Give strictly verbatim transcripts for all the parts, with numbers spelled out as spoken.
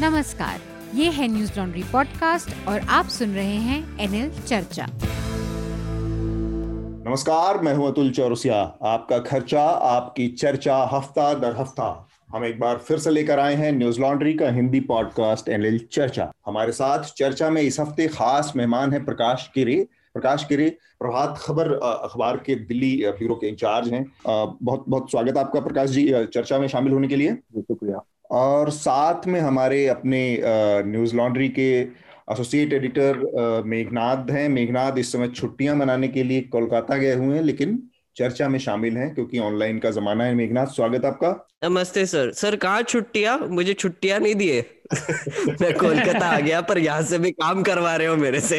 नमस्कार, ये है न्यूज़ लॉन्ड्री पॉडकास्ट और आप सुन रहे हैं एनएल चर्चा। नमस्कार, मैं हूं अतुल चौरसिया। आपका खर्चा आपकी चर्चा हफ्ता दर हफ्ता हम एक बार फिर से लेकर आए हैं न्यूज़ लॉन्ड्री का हिंदी पॉडकास्ट एनएल चर्चा। हमारे साथ चर्चा में इस हफ्ते खास मेहमान हैं प्रकाश गिरी। प्रकाश गिरी प्रभात खबर अखबार के दिल्ली ब्यूरो के इंचार्ज हैं। बहुत बहुत स्वागत आपका प्रकाश जी चर्चा में शामिल होने के लिए। शुक्रिया। और साथ में हमारे अपने न्यूज़ लॉन्ड्री के एसोसिएट एडिटर मेघनाद हैं। मेघनाद इस समय छुट्टियां मनाने के लिए कोलकाता गए हुए हैं, लेकिन चर्चा में शामिल हैं क्योंकि ऑनलाइन का जमाना है। मेघनाद, स्वागत आपका। नमस्ते सर। सर कहाँ छुट्टियां? मुझे छुट्टियां नहीं दिए मैं कोलकाता आ गया, पर यहाँ से भी काम करवा रहे हो मेरे से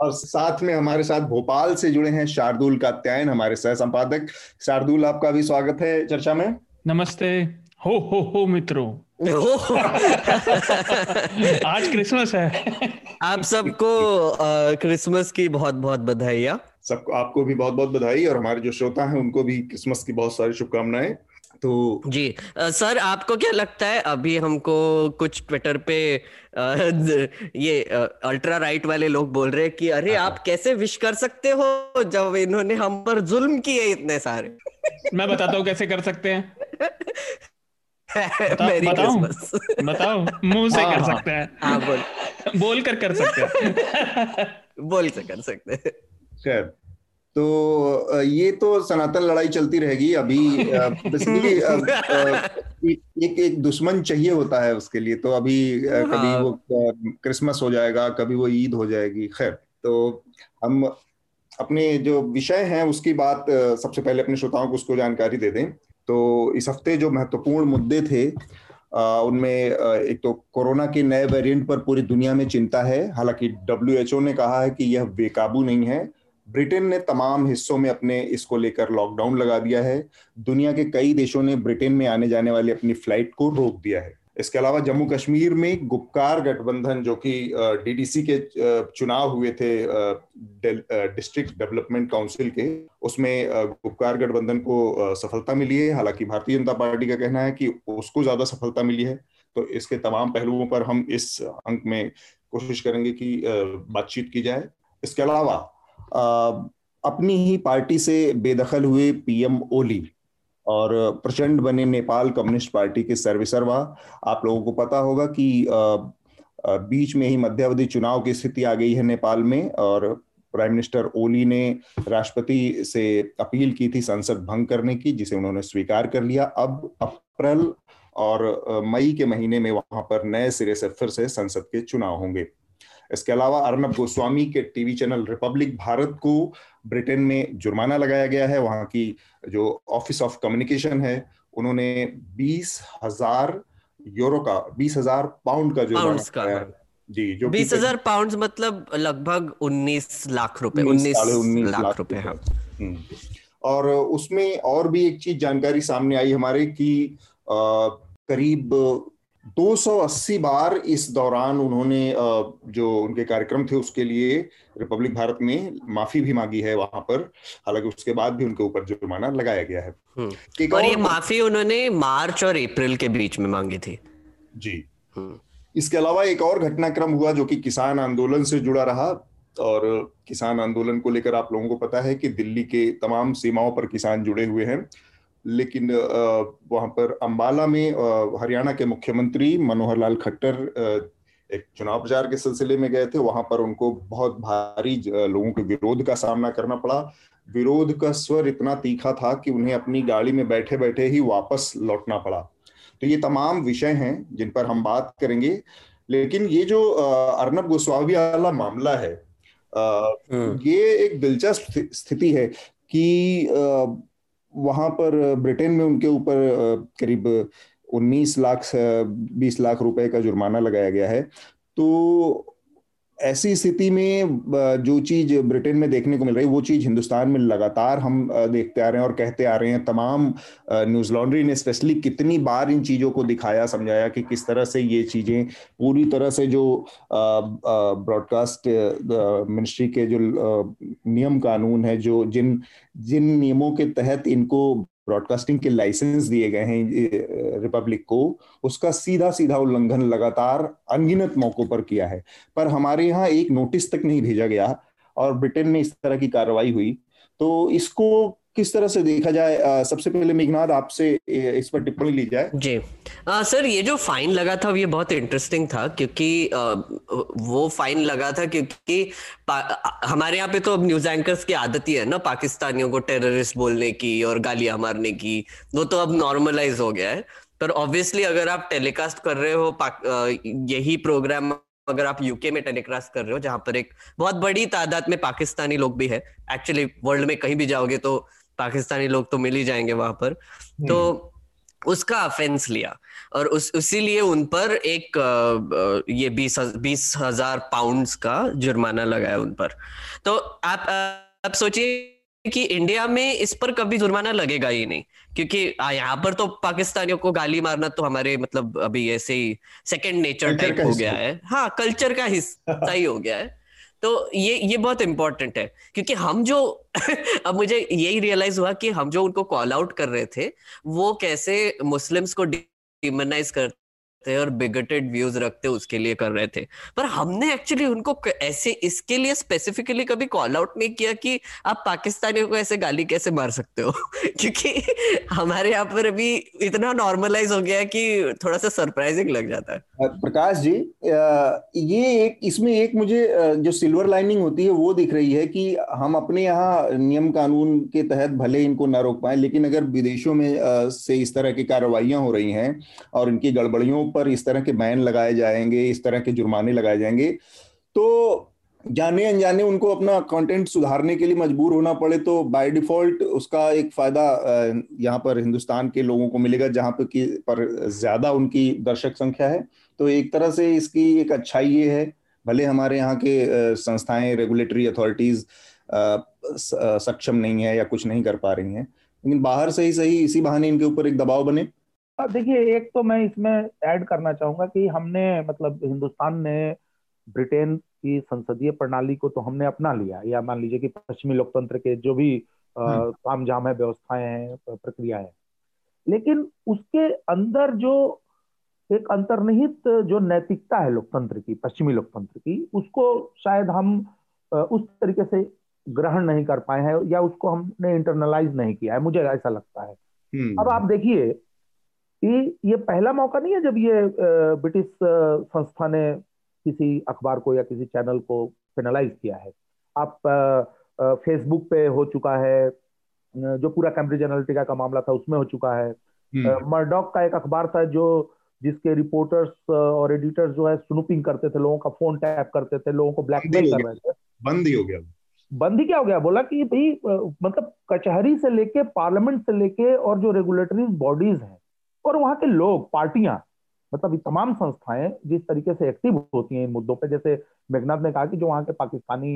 और साथ में हमारे साथ भोपाल से जुड़े हैं शार्दुल कात्यायन, हमारे सह संपादक। शार्दुल, आपका भी स्वागत है चर्चा में। नमस्ते। हो हो हो मित्रों आज क्रिसमस है। आप सबको क्रिसमस की बहुत बहुत बधाइयाँ। सबको, आपको भी बहुत बहुत बधाई और हमारे जो श्रोता हैं उनको भी क्रिसमस की बहुत सारी शुभकामनाएं। तो जी सर, आपको क्या लगता है अभी हमको कुछ ट्विटर पे आ, ये अल्ट्रा राइट वाले लोग बोल रहे हैं कि अरे आप कैसे विश कर सकते हो जब इन्होंने हम पर जुल्म किए इतने सारे। मैं बताता हूँ कैसे कर सकते हैं। बताओ बताओ मुंह से कर सकते हैं, बोल बोल कर कर सकते हैं बोल से कर सकते हैं। खैर, तो ये तो सनातन लड़ाई चलती रहेगी। अभी बेसिकली एक एक दुश्मन चाहिए होता है उसके लिए। तो अभी कभी वो क्रिसमस हो जाएगा, कभी वो ईद हो जाएगी। खैर, तो हम अपने जो विषय हैं उसकी बात सबसे पहले अपने श्रोताओं को उसको जानकारी दे दें। तो इस हफ्ते जो महत्वपूर्ण मुद्दे थे उनमें एक तो कोरोना के नए वेरिएंट पर पूरी दुनिया में चिंता है। हालांकि डब्ल्यू एच ओ ने कहा है कि यह बेकाबू नहीं है। ब्रिटेन ने तमाम हिस्सों में अपने इसको लेकर लॉकडाउन लगा दिया है। दुनिया के कई देशों ने ब्रिटेन में आने जाने वाली अपनी फ्लाइट को रोक दिया है। इसके अलावा जम्मू कश्मीर में गुपकार गठबंधन, जो कि डीडीसी के चुनाव हुए थे, डिस्ट्रिक्ट डेवलपमेंट काउंसिल के, उसमें गुपकार गठबंधन को सफलता मिली है। हालांकि भारतीय जनता पार्टी का कहना है कि उसको ज्यादा सफलता मिली है। तो इसके तमाम पहलुओं पर हम इस अंक में कोशिश करेंगे कि बातचीत की जाए। इसके अलावा अपनी ही पार्टी से बेदखल हुए पीएम ओली और प्रचंड बने नेपाल कम्युनिस्ट पार्टी के सर्वेसर्वा। आप लोगों को पता होगा कि बीच में ही मध्यावधि चुनाव की स्थिति आ गई है नेपाल में और प्राइम मिनिस्टर ओली ने राष्ट्रपति से अपील की थी संसद भंग करने की, जिसे उन्होंने स्वीकार कर लिया। अब अप्रैल और मई के महीने में वहां पर नए सिरे से फिर से संसद के चुनाव होंगे। इसके अलावा अर्नब गोस्वामी के टीवी चैनल रिपब्लिक भारत को ब्रिटेन में जुर्माना लगाया गया है। वहाँ की जो ऑफिस ऑफ कम्युनिकेशन है उन्होंने बीस हजार यूरो का बीस हजार पाउंड का जुर्माना लगाया जी, जो बीस हजार पाउंड मतलब लगभग उन्नीस लाख रुपए उन्नीस लाख रुपए। और उसमें और भी एक चीज जानकारी सामने आई हमारे की करीब दो सौ अस्सी बार इस दौरान उन्होंने जो उनके कार्यक्रम थे उसके लिए रिपब्लिक भारत में माफी भी मांगी है वहां पर। हालांकि उसके बाद भी उनके ऊपर जुर्माना लगाया गया है। और, और ये माफी उन्होंने मार्च और अप्रैल के बीच में मांगी थी जी। इसके अलावा एक और घटनाक्रम हुआ जो कि किसान आंदोलन से जुड़ा रहा। और किसान आंदोलन को लेकर आप लोगों को पता है कि दिल्ली के तमाम सीमाओं पर किसान जुड़े हुए हैं, लेकिन वहां पर अंबाला में हरियाणा के मुख्यमंत्री मनोहर लाल खट्टर एक चुनाव प्रचार के सिलसिले में गए थे। वहां पर उनको बहुत भारी लोगों के विरोध का सामना करना पड़ा। विरोध का स्वर इतना तीखा था कि उन्हें अपनी गाड़ी में बैठे बैठे ही वापस लौटना पड़ा। तो ये तमाम विषय हैं जिन पर हम बात करेंगे। लेकिन ये जो अर्नब गोस्वामी वाला मामला है ये एक दिलचस्प स्थिति है कि वहां पर ब्रिटेन में उनके ऊपर करीब उन्नीस लाख बीस लाख रुपए का जुर्माना लगाया गया है। तो ऐसी स्थिति में जो चीज ब्रिटेन में देखने को मिल रही है वो चीज हिंदुस्तान में लगातार हम देखते आ रहे हैं और कहते आ रहे हैं। तमाम न्यूज़ लॉन्ड्री ने स्पेशली कितनी बार इन चीज़ों को दिखाया, समझाया कि किस तरह से ये चीज़ें पूरी तरह से जो ब्रॉडकास्ट मिनिस्ट्री के जो नियम कानून है, जो जिन जिन नियमों के तहत इनको ब्रॉडकास्टिंग के लाइसेंस दिए गए हैं रिपब्लिक को, उसका सीधा सीधा उल्लंघन लगातार अनगिनत मौकों पर किया है, पर हमारे यहाँ एक नोटिस तक नहीं भेजा गया और ब्रिटेन में इस तरह की कार्रवाई हुई। तो इसको किस तरह से देखा जाए? सबसे पहले मेघनाद आपसे इस पर टिप्पणी ली जाए। जी आ, सर ये जो फाइन लगा था ये बहुत इंटरेस्टिंग था, क्योंकि आ, वो फाइन लगा था क्योंकि हमारे यहाँ पे तो अब न्यूज एंकर्स की आदत ही है ना पाकिस्तानियों को टेररिस्ट बोलने की और गालियां मारने की, वो तो अब नॉर्मलाइज हो गया है। पर ऑब्वियसली अगर आप टेलीकास्ट कर रहे हो यही प्रोग्राम, अगर आप यूके में टेलीकास्ट कर रहे हो जहां पर एक बहुत बड़ी तादाद में पाकिस्तानी लोग भी है, एक्चुअली वर्ल्ड में कहीं भी जाओगे तो पाकिस्तानी लोग तो मिल ही जाएंगे वहां पर, तो उसका ऑफेंस लिया और उस उसीलिए उन पर एक ये बीस बीस हजार पाउंड्स का जुर्माना लगाया उन पर। तो आप आप सोचिए कि इंडिया में इस पर कभी जुर्माना लगेगा ही नहीं, क्योंकि यहाँ पर तो पाकिस्तानियों को गाली मारना तो हमारे मतलब अभी ऐसे ही सेकेंड नेचर टाइप हो गया है, हाँ कल्चर का हिस्सा ही हो गया है। तो ये ये बहुत इंपॉर्टेंट है, क्योंकि हम जो अब मुझे यही रियलाइज हुआ कि हम जो उनको कॉल आउट कर रहे थे वो कैसे मुस्लिम्स को डिमोनाइज करते और बिगटेड व्यूज रखते उसके लिए कर रहे थे, पर हमने एक्चुअली उनको ऐसे इसके लिए स्पेसिफिकली कभी कॉल आउट नहीं किया कि आप पाकिस्तानियों को ऐसे गाली कैसे मार सकते हो क्योंकि हमारे यहाँ पर अभी इतना नॉर्मलाइज हो गया है कि थोड़ा सा सरप्राइजिंग लग जाता है। प्रकाश जी ये एक इसमें एक मुझे जो सिल्वर लाइनिंग होती है वो दिख रही है कि हम अपने यहाँ नियम कानून के तहत भले इनको ना रोक पाए, लेकिन अगर विदेशों में से इस तरह की कार्रवाइयाँ हो रही हैं और इनकी गड़बड़ियों पर इस तरह के बैन लगाए जाएंगे, इस तरह के जुर्माने लगाए जाएंगे, तो जाने अनजाने उनको अपना कंटेंट सुधारने के लिए मजबूर होना पड़े तो बाय डिफॉल्ट उसका एक फायदा यहाँ पर हिंदुस्तान के लोगों को मिलेगा जहाँ पर की पर ज्यादा उनकी दर्शक संख्या है। तो एक तरह से इसकी एक अच्छाई ये है, भले हमारे यहाँ के संस्थाएं रेगुलेटरी अथॉरिटीज सक्षम नहीं है या कुछ नहीं कर पा रही हैं, लेकिन बाहर से ही सही इसी बहाने इनके ऊपर एक दबाव बने। देखिए एक तो मैं इसमें ऐड करना चाहूंगा कि हमने मतलब हिंदुस्तान ने ब्रिटेन की संसदीय प्रणाली को तो हमने अपना लिया, या मान लीजिए कि पश्चिमी लोकतंत्र के जो भी तामझाम है, व्यवस्थाएं हैं, प्रक्रियाएं हैं, लेकिन उसके अंदर जो एक अंतर्निहित जो नैतिकता है लोकतंत्र की, पश्चिमी लोकतंत्र की, उसको शायद हम उस तरीके से ग्रहण नहीं कर पाए हैं या उसको हमने इंटरनलाइज नहीं किया है, मुझे ऐसा लगता है। अब आप देखिए कि ये पहला मौका नहीं है जब ये ब्रिटिश संस्था ने किसी अखबार को या किसी चैनल को पेनलाइज किया है। आप फेसबुक पे हो चुका है, जो पूरा कैम्ब्रिज एनालिटिका का मामला था उसमें हो चुका है, मर्डॉक का एक अखबार था जो जिसके रिपोर्टर्स और एडिटर्स जो है स्नूपिंग करते थे, लोगों का फोन टैप करते थे, लोगों को ब्लैकमेल कर रहे थे। बंदी हो गया, बंदी क्या हो गया, बोला कि भाई मतलब कचहरी से लेके पार्लियामेंट से लेके और जो रेगुलेटरी बॉडीज हैं और वहाँ के लोग, पार्टियां, मतलब तमाम संस्थाएं जिस तरीके से एक्टिव होती हैं इन मुद्दों पे, जैसे मेघनाद ने कहा कि जो वहाँ के पाकिस्तानी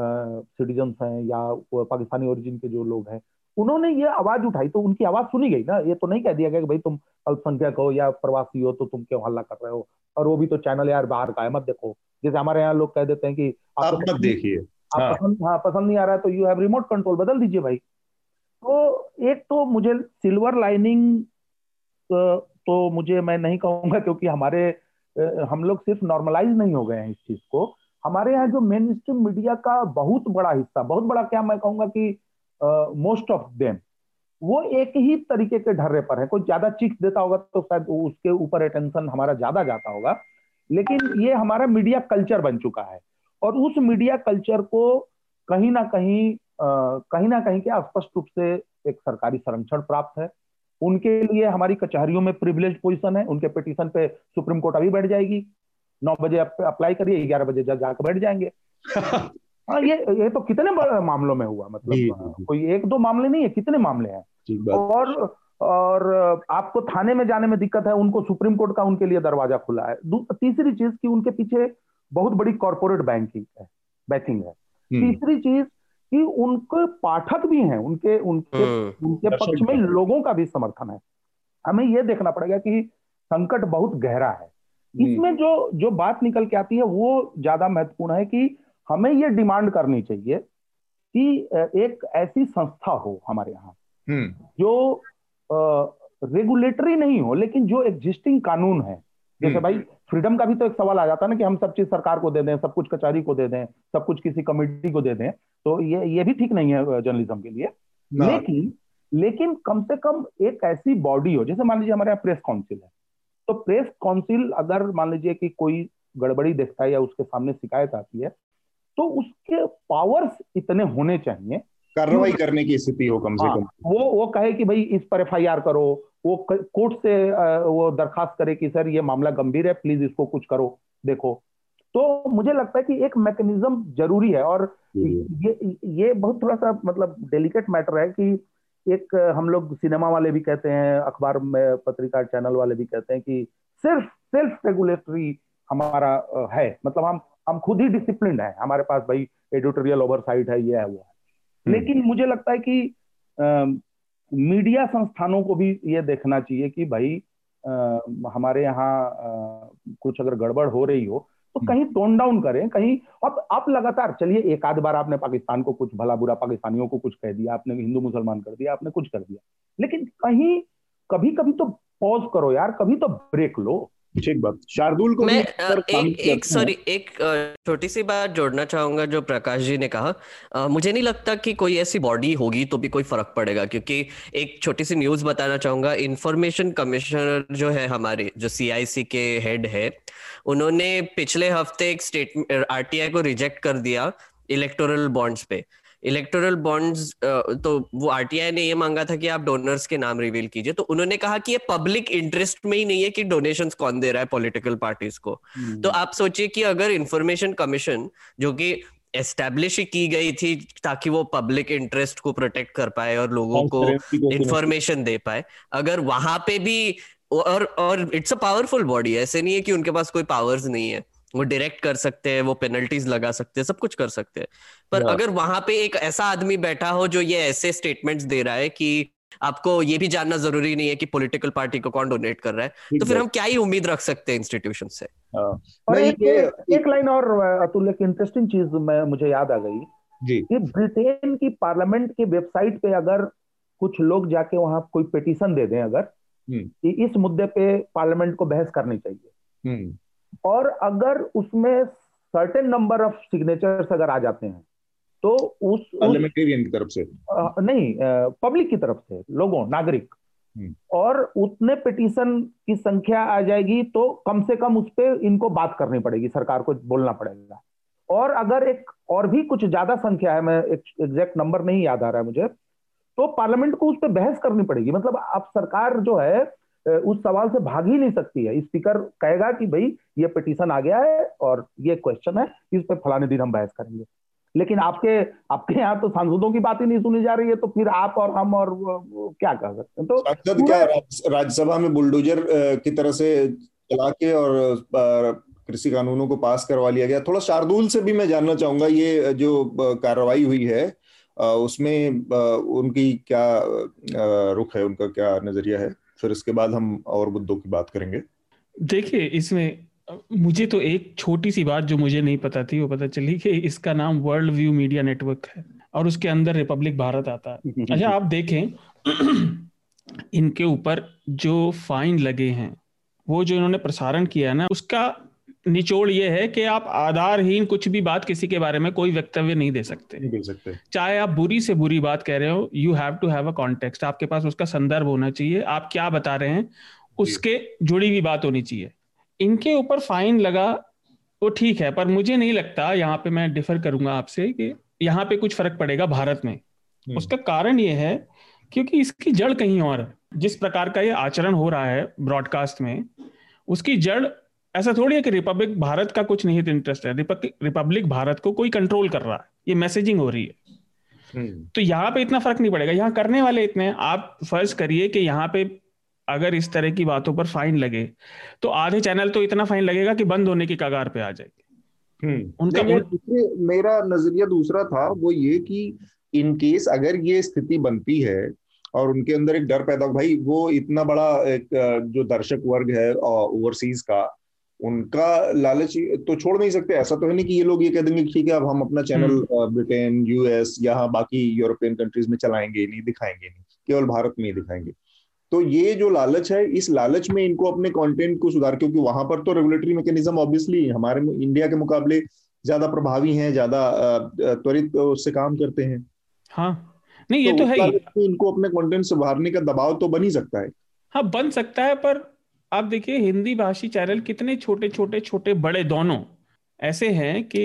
सिटीजन हैं या पाकिस्तानी ओरिजिन के जो लोग हैं उन्होंने ये आवाज उठाई तो उनकी आवाज सुनी गई ना। ये तो नहीं कह दिया गया कि भाई तुम अल्पसंख्यक हो या प्रवासी हो तो तुम क्यों हल्ला कर रहे हो, और वो भी तो चैनल यार बाहर का है मत देखो, जैसे हमारे यहाँ लोग कह देते हैं कि आप मत तो देखिए, आप हाँ। पसंद हाँ पसंद नहीं आ रहा है तो यू हैव रिमोट कंट्रोल, बदल दीजिए भाई। तो एक तो मुझे सिल्वर लाइनिंग तो, तो मुझे मैं नहीं कहूंगा, क्योंकि हमारे हम लोग सिर्फ नॉर्मलाइज नहीं हो गए हैं इस चीज को। हमारे यहाँ जो मेन स्ट्रीम मीडिया का बहुत बड़ा हिस्सा, बहुत बड़ा क्या मैं कहूंगा कि मोस्ट ऑफ देम, वो एक ही तरीके के ढर्रे पर है। कोई ज्यादा चिक्स देता होगा तो शायद उसके ऊपर अटेंशन हमारा ज्यादा जाता होगा, लेकिन ये हमारा मीडिया कल्चर बन चुका है और उस मीडिया कल्चर को कहीं ना कहीं आ, कहीं ना कहीं के स्पष्ट रूप से एक सरकारी संरक्षण प्राप्त है। उनके लिए हमारी कचहरियों में प्रिविलेज पोजीशन है, उनके पिटीशन पे सुप्रीम कोर्ट अभी बैठ जाएगी, नौ बजे अप्लाई करिए, ग्यारह बजे जाकर बैठ जाएंगे। हाँ ये ये तो कितने मामलों में हुआ, मतलब कोई एक दो मामले नहीं है, कितने मामले हैं। और और आपको थाने में जाने में दिक्कत है, उनको सुप्रीम कोर्ट का उनके लिए दरवाजा खुला है। तीसरी चीज कि उनके पीछे बहुत बड़ी कॉर्पोरेट बैंकिंग है, बैकिंग है। तीसरी चीज कि उनके पाठक भी हैं, उनके उनके उनके पक्ष में लोगों का भी समर्थन है। हमें यह देखना पड़ेगा कि संकट बहुत गहरा है। इसमें जो जो बात निकल के आती है वो ज्यादा महत्वपूर्ण है कि हमें ये डिमांड करनी चाहिए कि एक ऐसी संस्था हो हमारे यहाँ जो रेगुलेटरी नहीं हो, लेकिन जो एग्जिस्टिंग कानून है, जैसे भाई फ्रीडम का भी तो एक सवाल आ जाता है ना कि हम सब चीज सरकार को दे दें, सब कुछ कचहरी को दे दें, सब कुछ किसी कमेटी को दे दें, तो ये ये भी ठीक नहीं है जर्नलिज्म के लिए। लेकिन लेकिन कम से कम एक ऐसी बॉडी हो, जैसे मान लीजिए हमारे यहाँ प्रेस काउंसिल है, तो प्रेस काउंसिल अगर मान लीजिए कि कोई गड़बड़ी देखता है या उसके सामने शिकायत आती है, तो उसके पावर्स इतने होने चाहिए, कार्रवाई करने की स्थिति हो कम से कम। वो वो कहे कि भाई इस पर एफ आई आर करो, वो कोर्ट से वो दरखास्त करे कि सर ये मामला गंभीर है, प्लीज इसको कुछ करो देखो। तो मुझे लगता है कि एक मैकेनिज्म जरूरी है। और ये ये बहुत थोड़ा सा मतलब डेलिकेट मैटर है कि एक हम लोग सिनेमा वाले भी कहते हैं, अखबार में पत्रिका चैनल वाले भी कहते हैं कि सिर्फ सेल्फ रेगुलेटरी हमारा है, मतलब हम हम खुद ही डिसिप्लिन है, हमारे पास भाई एडिटोरियल ओवरसाइट है, ये है वो है। लेकिन मुझे लगता है कि आ, मीडिया संस्थानों को भी ये देखना चाहिए कि भाई आ, हमारे यहाँ कुछ अगर गड़बड़ हो रही हो तो कहीं टोन डाउन करें, कहीं। अब आप लगातार, चलिए एक आध बार आपने पाकिस्तान को कुछ भला बुरा, पाकिस्तानियों को कुछ कह दिया, आपने हिंदू मुसलमान कर दिया, आपने कुछ कर दिया, लेकिन कहीं कभी कभी तो पॉज करो यार, कभी तो ब्रेक लो। ठीक बात। शार्दुल को मैं एक एक सॉरी एक छोटी सी बात जोड़ना चाहूंगा जो प्रकाश जी ने कहा। आ, मुझे नहीं लगता कि कोई ऐसी बॉडी होगी तो भी कोई फर्क पड़ेगा, क्योंकि एक छोटी सी न्यूज बताना चाहूंगा। इंफॉर्मेशन कमिश्नर जो है हमारे, जो सीआईसी के हेड है, उन्होंने पिछले हफ्ते एक स्टेटमेंट आरटीआई को रिजेक्ट कर दिया इलेक्टोरल बॉन्ड्स पे। इलेक्टोरल बॉन्ड्स, तो वो आरटीआई ने ये मांगा था कि आप डोनर्स के नाम रिवील कीजिए, तो उन्होंने कहा कि ये पब्लिक इंटरेस्ट में ही नहीं है कि डोनेशंस कौन दे रहा है पॉलिटिकल पार्टीज को। तो आप सोचिए कि अगर इंफॉर्मेशन कमीशन, जो कि एस्टैब्लिश की गई थी ताकि वो पब्लिक इंटरेस्ट को प्रोटेक्ट कर पाए और लोगों को इंफॉर्मेशन दे पाए, अगर वहां पे भी, और और इट्स अ पावरफुल बॉडी, ऐसे नहीं है कि उनके पास कोई पावर्स नहीं है, वो डायरेक्ट कर सकते हैं, वो पेनल्टीज लगा सकते हैं, सब कुछ कर सकते हैं। पर अगर वहां पे एक ऐसा आदमी बैठा हो जो ये ऐसे स्टेटमेंट्स दे रहा है कि आपको ये भी जानना जरूरी नहीं है कि पॉलिटिकल पार्टी को कौन डोनेट कर रहा है, तो फिर हम क्या ही उम्मीद रख सकते हैं इंस्टीट्यूशन से। और एक, एक लाइन और अतुल, एक इंटरेस्टिंग चीज मैं मुझे याद आ गई जी, कि ब्रिटेन की पार्लियामेंट की वेबसाइट पे अगर कुछ लोग जाके वहां कोई पिटीशन दे दें अगर कि इस मुद्दे पे पार्लियामेंट को बहस करनी चाहिए, और अगर उसमें सर्टेन नंबर ऑफ सिग्नेचर्स अगर आ जाते हैं तो उस, पार्लियामेंटेरियन की तरफ से नहीं, पब्लिक की तरफ से, लोगों, नागरिक, और उतने पिटीशन की संख्या आ जाएगी तो कम से कम उस पे इनको बात करनी पड़ेगी, सरकार को बोलना पड़ेगा। और अगर एक और भी कुछ ज्यादा संख्या है, मैं एग्जैक्ट नंबर नहीं याद आ रहा है मुझे, तो पार्लियामेंट को उस पर बहस करनी पड़ेगी। मतलब आप, सरकार जो है उस सवाल से भाग ही नहीं सकती है। स्पीकर कहेगा कि भाई ये पिटीशन आ गया है और ये क्वेश्चन है, इस पर फलाने दिन हम बहस करेंगे, लेकिन आपके आपके यहाँ तो सांसदों की बात ही नहीं सुनी जा रही है, तो फिर आप और हम और क्या कह सकते हैं। तो सांसद क्या राज्यसभा में बुलडोजर की तरह से चला के और कृषि कानूनों को पास करवा लिया गया। थोड़ा शार्दुल से भी मैं जानना चाहूंगा, ये जो कार्रवाई हुई है उसमें उनकी क्या रुख है, उनका क्या नजरिया है, फिर इसके बाद हम और मुद्दों की बात करेंगे। देखिए, इसमें मुझे तो एक छोटी सी बात जो मुझे नहीं पता थी वो पता चली कि इसका नाम वर्ल्ड व्यू मीडिया नेटवर्क है और उसके अंदर रिपब्लिक भारत आता है। अच्छा, आप देखें इनके ऊपर जो फाइन लगे हैं, वो जो इन्होंने प्रसारण किया है ना, उसका निचोड़ ये है कि आप आधारहीन कुछ भी बात, किसी के बारे में कोई वक्तव्य नहीं दे सकते, नहीं दे सकते। चाहे आप बुरी से बुरी बात कह रहे हो, you have to have a context, आपके पास उसका संदर्भ होना चाहिए, आप क्या बता रहे हैं उसके जुड़ी हुई बात होनी चाहिए। इनके ऊपर फाइन लगा वो ठीक है, पर मुझे नहीं लगता, यहाँ पे मैं डिफर करूंगा आपसे, कि यहाँ पे कुछ फर्क पड़ेगा भारत में। उसका कारण ये है क्योंकि इसकी जड़ कहीं और है। जिस प्रकार का ये आचरण हो रहा है ब्रॉडकास्ट में, उसकी जड़ ऐसा थोड़ी है कि रिपब्लिक भारत का कुछ निहित इंटरेस्ट है। रिपब्लिक भारत को कोई कंट्रोल कर रहा है, ये मैसेजिंग हो रही है। तो यहाँ पे इतना फर्क नहीं पड़ेगा, यहाँ करने वाले इतने हैं। आप फर्ज करिए कि यहाँ पे अगर इस तरह की बातों पर फाइन लगे तो आधे चैनल तो इतना फाइन लगेगा कि बंद होने की कगार पे आ जाएगी उनका। मेरा नजरिया दूसरा था, वो ये कि इनकेस अगर ये स्थिति बनती है और उनके अंदर एक डर पैदा, भाई वो इतना बड़ा एक जो दर्शक वर्ग है ओवरसीज का, उनका लालच तो छोड़ नहीं सकते। ऐसा तो है नहीं कि ये लोग ये कह देंगे ठीक है अब हम अपना चैनल ब्रिटेन, यूएस या बाकी यूरोपियन कंट्रीज में चलाएंगे नहीं, दिखाएंगे नहीं, केवल भारत में ही दिखाएंगे। तो ये जो लालच है, इस लालच में इनको अपने कंटेंट को सुधार, क्योंकि वहां पर तो रेगुलेटरी मैकेनिज्म ऑब्वियसली हमारे इंडिया के मुकाबले ज्यादा प्रभावी है, ज्यादा त्वरित उससे काम करते हैं। हाँ नहीं ये तो, तो है, इनको अपने कंटेंट सुधारने का दबाव तो बन ही सकता है। हाँ बन सकता है, पर आप देखिए हिंदी भाषी चैनल कितने छोटे छोटे छोटे बड़े दोनों ऐसे हैं कि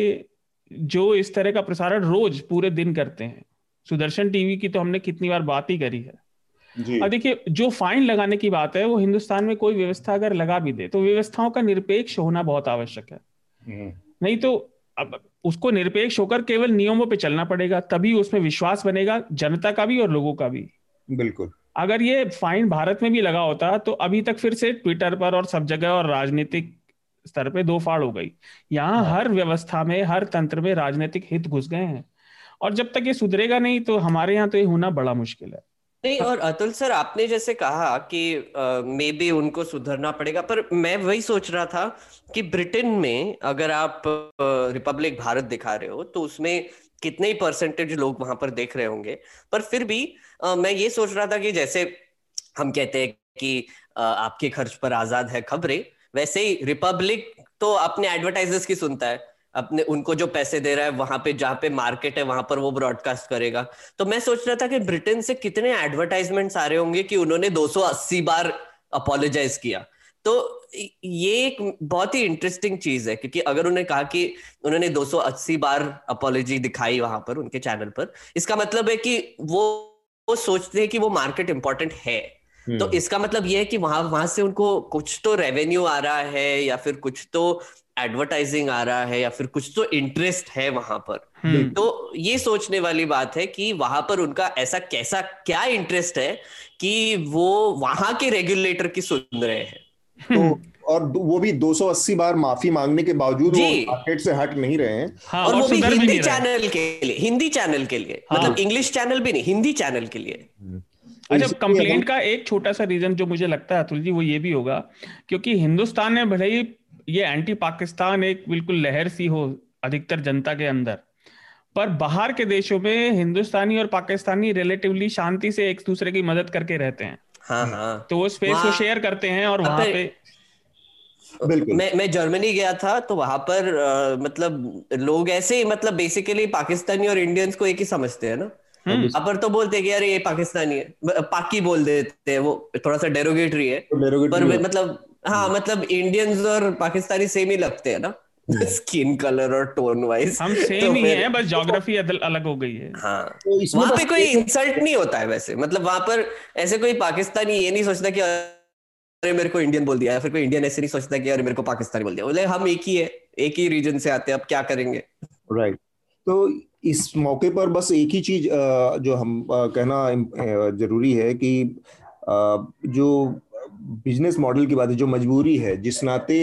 जो इस तरह का प्रसारण रोज पूरे दिन करते हैं। सुदर्शन टीवी की तो हमने कितनी बार बात ही करी है। अब देखिए जो फाइन लगाने की बात है, वो हिंदुस्तान में कोई व्यवस्था अगर लगा भी दे तो व्यवस्थाओं का निरपेक्ष होना बहुत आवश्यक है। नहीं तो अब उसको निरपेक्ष होकर केवल नियमों पे चलना पड़ेगा, तभी उसमें विश्वास बनेगा जनता का भी और लोगों का भी। बिल्कुल, अगर ये फाइन भारत में भी लगा होता तो अभी तक फिर से ट्विटर पर और सब जगह और राजनीतिक स्तर पे दो फाड़ हो गई। यहाँ हर व्यवस्था में, हर तंत्र में राजनीतिक हित घुस गए हैं, और जब तक ये सुधरेगा नहीं तो हमारे यहाँ तो ये होना बड़ा मुश्किल है। नहीं, और अतुल सर आपने जैसे कहा कि मे बी उनको सुधरना पड़ेगा, पर मैं वही सोच रहा था कि ब्रिटेन में अगर आप रिपब्लिक भारत दिखा रहे हो तो उसमें कितने ही परसेंटेज लोग वहां पर देख रहे होंगे, पर फिर भी आ, मैं ये सोच रहा था कि जैसे हम कहते हैं कि आ, आपके खर्च पर आजाद है खबरें, वैसे ही रिपब्लिक तो अपने एडवर्टाइजर्स की सुनता है, अपने उनको जो पैसे दे रहा है वहां पे, जहाँ पे मार्केट है वहां पर वो ब्रॉडकास्ट करेगा। तो मैं सोच रहा था कि ब्रिटेन से कितने एडवर्टाइजमेंट्स आ रहे होंगे कि उन्होंने दो सौ अस्सी बार अपॉलोजाइज किया। तो ये एक बहुत ही इंटरेस्टिंग चीज है, क्योंकि अगर उन्होंने कहा कि उन्होंने दो सौ अस्सी बार अपॉलोजी दिखाई वहां पर उनके चैनल पर, इसका मतलब है कि वो, वो सोचते हैं कि वो मार्केट इंपॉर्टेंट है। तो इसका मतलब ये है कि वहां वहां से उनको कुछ तो रेवेन्यू आ रहा है, या फिर कुछ तो एडवर्टाइजिंग आ रहा है, या फिर कुछ तो इंटरेस्ट है वहां पर। तो ये सोचने वाली बात है कि वहां पर उनका ऐसा कैसा क्या इंटरेस्ट है कि वो वहां के रेगुलेटर की सुन रहे हैं। तो और वो भी दो सौ अस्सी बार माफी मांगने के बावजूद वो मार्केट से हट नहीं रहे हैं। हाँ, और, और वो भी हिंदी चैनल के लिए, हिंदी चैनल के लिए, मतलब इंग्लिश चैनल भी नहीं, हिंदी चैनल के लिए। अच्छा, कंप्लेंट का एक छोटा सा रीजन जो मुझे लगता है अतुल जी, वो ये भी होगा क्योंकि हिंदुस्तान में भले ही ये एंटी पाकिस्तान एक बिल्कुल लहर सी हो अधिकतर जनता के अंदर, पर बाहर के देशों में हिंदुस्तानी और पाकिस्तानी रिलेटिवली शांति से एक दूसरे की मदद करके रहते हैं। हाँ हाँ, तो वो स्पेस को शेयर करते हैं। और वहां पे मैं मैं जर्मनी गया था तो वहां पर आ, मतलब लोग ऐसे मतलब बेसिकली पाकिस्तानी और इंडियंस को एक ही समझते हैं ना। अपर तो बोलते हैं कि यार ये पाकिस्तानी है, पाकी बोल देते हैं, वो थोड़ा सा डेरोगेटरी है, पर मतलब हाँ मतलब इंडियंस और पाकिस्तानी सेम ही लगते हैं ना, स्किन कलर और टोन वाइज हम सेम ही हैं, बस ज्योग्राफी अलग हो गई है। हाँ, वहाँ पे कोई इंसल्ट नहीं होता है वैसे, मतलब वहां पर ऐसे कोई पाकिस्तानी ये नहीं सोचता कि अरे मेरे को इंडियन बोल दिया, या फिर कोई इंडियन ऐसे नहीं सोचता कि अरे मेरे को पाकिस्तानी बोल दिया। बोले हम एक ही है, एक ही रीजन से आते हैं, अब क्या करेंगे। राइट, तो इस मौके पर बस एक ही चीज जो हम कहना जरूरी है कि जो बिजनेस मॉडल की बात है, जो मजबूरी है, जिस नाते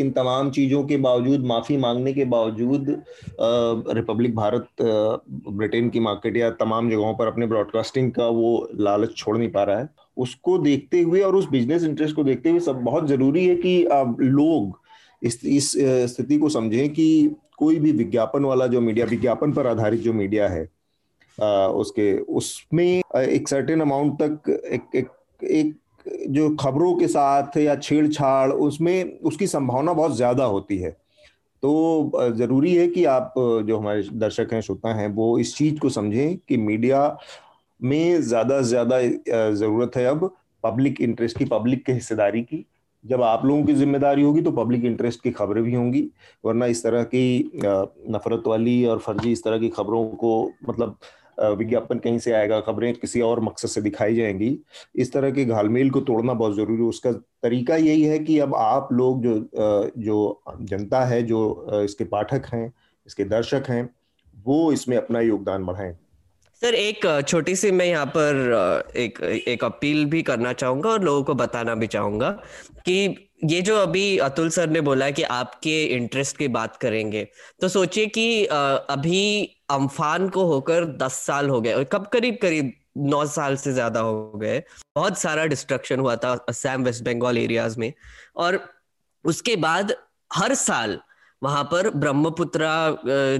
इन तमाम चीज़ों के बावजूद, माफ़ी मांगने के बावजूद रिपब्लिक भारत ब्रिटेन की मार्केट या तमाम जगहों पर अपने ब्रॉडकास्टिंग का वो लालच छोड़ नहीं पा रहा है। उसको देखते हुए और उस बिजनेस इंटरेस्ट को देखते हुए सब बहुत ज़रूरी है कि लोग इस इस स्थिति को समझें कि कोई भी विज्ञापन वाला जो मीडिया, विज्ञापन पर आधारित जो मीडिया है, उसके उसमें एक सर्टेन अमाउंट तक एक एक, एक जो खबरों के साथ या छेड़छाड़, उसमें उसकी संभावना बहुत ज़्यादा होती है। तो ज़रूरी है कि आप जो हमारे दर्शक हैं, श्रोता हैं, वो इस चीज़ को समझें कि मीडिया में ज़्यादा से ज़्यादा ज़रूरत है अब पब्लिक इंटरेस्ट की, पब्लिक के हिस्सेदारी की। जब आप लोगों की जिम्मेदारी होगी तो पब्लिक इंटरेस्ट की खबरें भी होंगी, वरना इस तरह की नफरत वाली और फर्जी इस तरह की खबरों को, मतलब विज्ञापन कहीं से आएगा, खबरें किसी और मकसद से दिखाई जाएंगी, इस तरह के घालमेल को तोड़ना बहुत जरूरी है। उसका तरीका यही है कि अब आप लोग जो जो जनता है, जो इसके पाठक हैं, इसके दर्शक हैं, वो इसमें अपना योगदान बढ़ाएं। सर एक छोटी सी मैं यहाँ पर एक एक अपील भी करना चाहूंगा और लोगों को बताना भी चाहूंगा कि ये जो अभी अतुल सर ने बोला है कि आपके इंटरेस्ट की बात करेंगे, तो सोचिए कि अभी अम्फान को होकर दस साल हो गए और कब करीब करीब नौ साल से ज्यादा हो गए। बहुत सारा डिस्ट्रक्शन हुआ था असम, वेस्ट बंगाल एरियाज में, और उसके बाद हर साल वहां पर ब्रह्मपुत्रा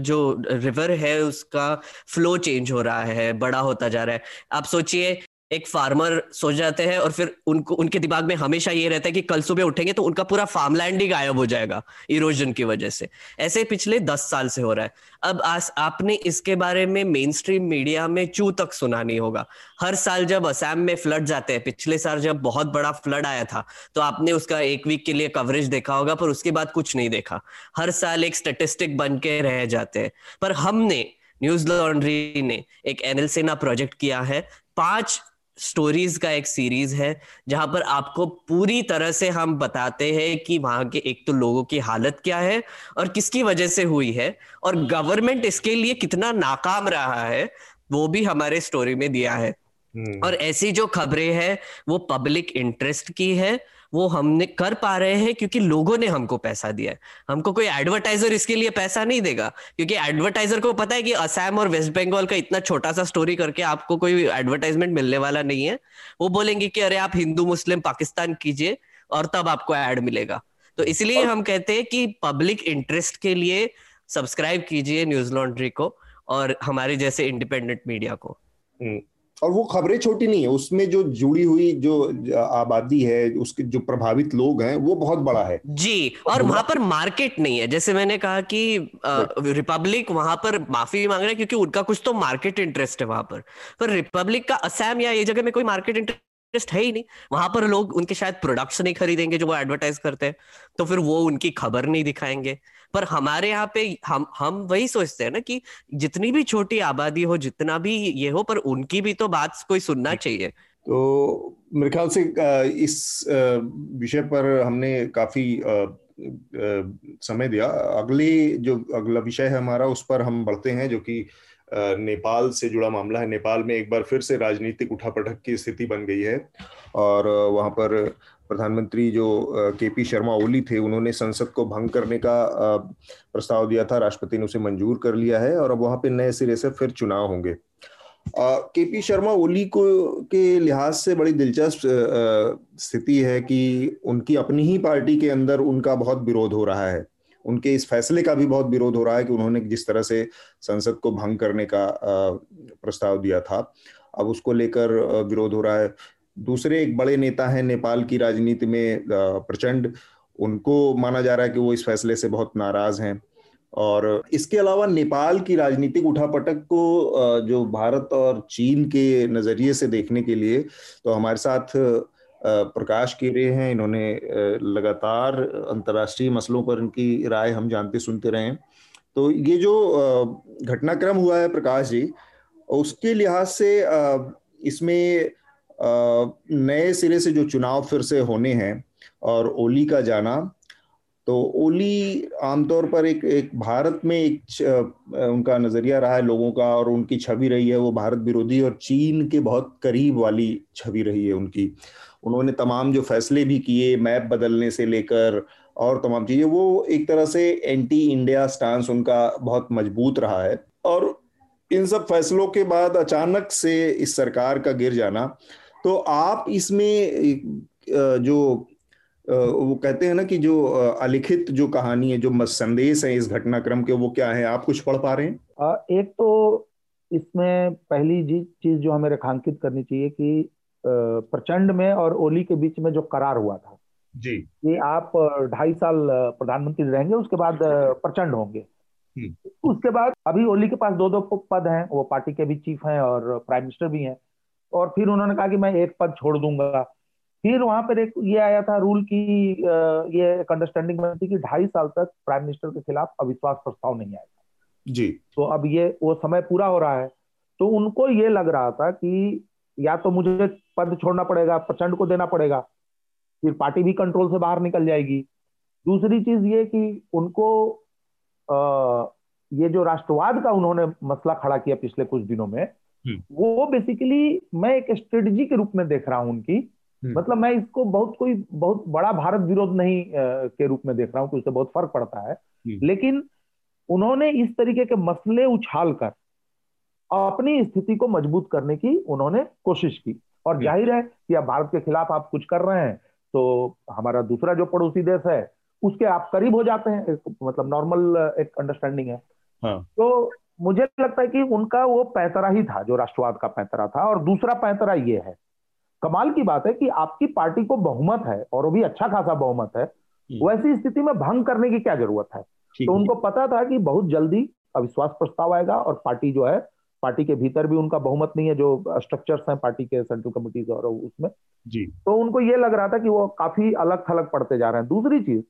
जो रिवर है उसका फ्लो चेंज हो रहा है, बड़ा होता जा रहा है। आप सोचिए एक फार्मर सो जाते हैं और फिर उनको उनके दिमाग में हमेशा ये रहता है कि कल सुबह उठेंगे तो उनका पूरा फार्मलैंड ही गायब हो जाएगा इरोजन की वजह से। ऐसे पिछले दस साल से हो रहा है। अब आज आपने इसके बारे में मेन स्ट्रीम मीडिया में चू तक सुना नहीं होगा। हर साल जब असम में फ्लड जाते हैं, पिछले साल जब बहुत बड़ा फ्लड आया था तो आपने उसका एक वीक के लिए कवरेज देखा होगा, पर उसके बाद कुछ नहीं देखा। हर साल एक स्टेटिस्टिक बन के रह जाते हैं। पर हमने, न्यूज़ लॉन्ड्री ने एक एनएल सेना प्रोजेक्ट किया है, पांच स्टोरीज का एक सीरीज है, जहां पर आपको पूरी तरह से हम बताते हैं कि वहां के एक तो लोगों की हालत क्या है और किसकी वजह से हुई है और गवर्नमेंट इसके लिए कितना नाकाम रहा है, वो भी हमारे स्टोरी में दिया है। और ऐसी जो खबरें हैं वो पब्लिक इंटरेस्ट की है, वो हमने कर पा रहे हैं क्योंकि लोगों ने हमको पैसा दिया है। हमको कोई एडवर्टाइजर इसके लिए पैसा नहीं देगा, क्योंकि एडवर्टाइजर को पता है कि असम और वेस्ट बंगाल का इतना छोटा सा स्टोरी करके आपको कोई एडवर्टाइजमेंट मिलने वाला नहीं है। वो बोलेंगे कि अरे आप हिंदू मुस्लिम पाकिस्तान कीजिए और तब आपको एड मिलेगा। तो इसलिए हम कहते हैं कि पब्लिक इंटरेस्ट के लिए सब्सक्राइब कीजिए न्यूज़ लॉन्ड्री को और हमारे जैसे इंडिपेंडेंट मीडिया को। और वो खबरें छोटी नहीं है, उसमें जो जुड़ी हुई जो आबादी है, उसके जो प्रभावित लोग हैं वो बहुत बड़ा है जी। और वहां पर मार्केट नहीं है। जैसे मैंने कहा कि रिपब्लिक वहां पर माफी मांग रहे हैं क्योंकि उनका कुछ तो मार्केट इंटरेस्ट है वहां पर, पर रिपब्लिक का असम या ये जगह में कोई मार्केट इंटरेस्ट है ही नहीं। वहां पर लोग उनके शायद प्रोडक्ट्स नहीं खरीदेंगे जो वो एडवर्टाइज करते हैं, तो फिर वो उनकी खबर नहीं दिखाएंगे। पर हमारे यहाँ पे हम हम वही सोचते हैं ना कि जितनी भी छोटी आबादी हो, जितना भी ये हो, पर उनकी भी तो बात कोई सुनना चाहिए। तो मेरे ख्याल से इस विषय पर हमने काफी समय दिया। अगले जो अगला विषय है हमारा, उस पर हम बढ़ते हैं, जो कि नेपाल से जुड़ा मामला है। नेपाल में एक बार फिर से राजनीतिक उठापटक की स्थिति बन गई है और वहाँ पर प्रधानमंत्री जो के पी शर्मा ओली थे, उन्होंने संसद को भंग करने का प्रस्ताव दिया था। राष्ट्रपति ने उसे मंजूर कर लिया है और अब वहाँ पे नए सिरे से फिर चुनाव होंगे। के पी शर्मा ओली को के लिहाज से बड़ी दिलचस्प स्थिति है कि उनकी अपनी ही पार्टी के अंदर उनका बहुत विरोध हो रहा है। उनके इस फैसले का भी बहुत विरोध हो रहा है कि उन्होंने जिस तरह से संसद को भंग करने का प्रस्ताव दिया था, अब उसको लेकर विरोध हो रहा है। दूसरे एक बड़े नेता हैं नेपाल की राजनीति में, प्रचंड, उनको माना जा रहा है कि वो इस फैसले से बहुत नाराज हैं। और इसके अलावा नेपाल की राजनीतिक उठापटक को जो भारत और चीन के नज़रिए से देखने के लिए, तो हमारे साथ प्रकाश गिरी हैं। इन्होंने लगातार अंतर्राष्ट्रीय मसलों पर इनकी राय हम जानते सुनते रहे हैं। तो ये जो घटनाक्रम हुआ है प्रकाश जी, उसके लिहाज से इसमें नए सिरे से जो चुनाव फिर से होने हैं और ओली का जाना, तो ओली आमतौर पर एक एक भारत में एक च, उनका नज़रिया रहा है लोगों का और उनकी छवि रही है वो भारत विरोधी और चीन के बहुत करीब वाली छवि रही है उनकी। उन्होंने तमाम जो फैसले भी किए, मैप बदलने से लेकर और तमाम चीज़ें, वो एक तरह से एंटी इंडिया स्टांस उनका बहुत मजबूत रहा है। और इन सब फैसलों के बाद अचानक से इस सरकार का गिर जाना, तो आप इसमें जो वो कहते हैं ना कि जो अलिखित जो कहानी है, जो संदेश है इस घटनाक्रम के, वो क्या है, आप कुछ पढ़ पा रहे हैं? एक तो इसमें पहली चीज जो हमें रेखांकित करनी चाहिए कि प्रचंड में और ओली के बीच में जो करार हुआ था जी, ये आप ढाई साल प्रधानमंत्री रहेंगे, उसके बाद प्रचंड होंगे। उसके बाद अभी ओली के पास दो दो पद हैं, वो पार्टी के भी चीफ हैं और प्राइम मिनिस्टर भी हैं। और फिर उन्होंने कहा कि मैं एक पद छोड़ दूंगा। फिर वहां पर एक ये आया था रूल की, ये एक अंडरस्टैंडिंग बनी थी कि ढाई साल तक प्राइम मिनिस्टर के खिलाफ अविश्वास प्रस्ताव नहीं आएगा जी। तो अब ये वो समय पूरा हो रहा है, तो उनको ये लग रहा था कि या तो मुझे पद छोड़ना पड़ेगा, प्रचंड को देना पड़ेगा, फिर पार्टी भी कंट्रोल से बाहर निकल जाएगी। दूसरी चीज ये कि उनको आ, ये जो राष्ट्रवाद का उन्होंने मसला खड़ा किया पिछले कुछ दिनों में, वो बेसिकली मैं एक स्ट्रेटजी के रूप में देख रहा हूं उनकी। मतलब मैं इसको बहुत कोई बहुत बड़ा भारत विरोध नहीं आ, के रूप में देख रहा हूं कि उससे बहुत फर्क पड़ता है, लेकिन उन्होंने इस तरीके के मसले उछाल कर अपनी स्थिति को मजबूत करने की उन्होंने कोशिश की। और जाहिर है कि अब भारत के खिलाफ आप कुछ कर रहे हैं तो हमारा दूसरा जो पड़ोसी देश है उसके आप करीब हो जाते हैं, एक, मतलब नॉर्मल एक अंडरस्टैंडिंग है। हाँ। तो मुझे लगता है कि उनका वो पैंतरा ही था जो राष्ट्रवाद का पैंतरा था। और दूसरा पैंतरा ये है, कमाल की बात है कि आपकी पार्टी को बहुमत है और वो भी अच्छा खासा बहुमत है, वैसी स्थिति में भंग करने की क्या जरूरत है। तो उनको पता था कि बहुत जल्दी अविश्वास प्रस्ताव आएगा और पार्टी जो है, पार्टी के भीतर भी उनका बहुमत नहीं है जो स्ट्रक्चर्स हैं पार्टी के सेंट्रल कमिटीज और उसमें जी, तो उनको ये लग रहा था कि वो काफी अलग थलग पड़ते जा रहे हैं। दूसरी चीज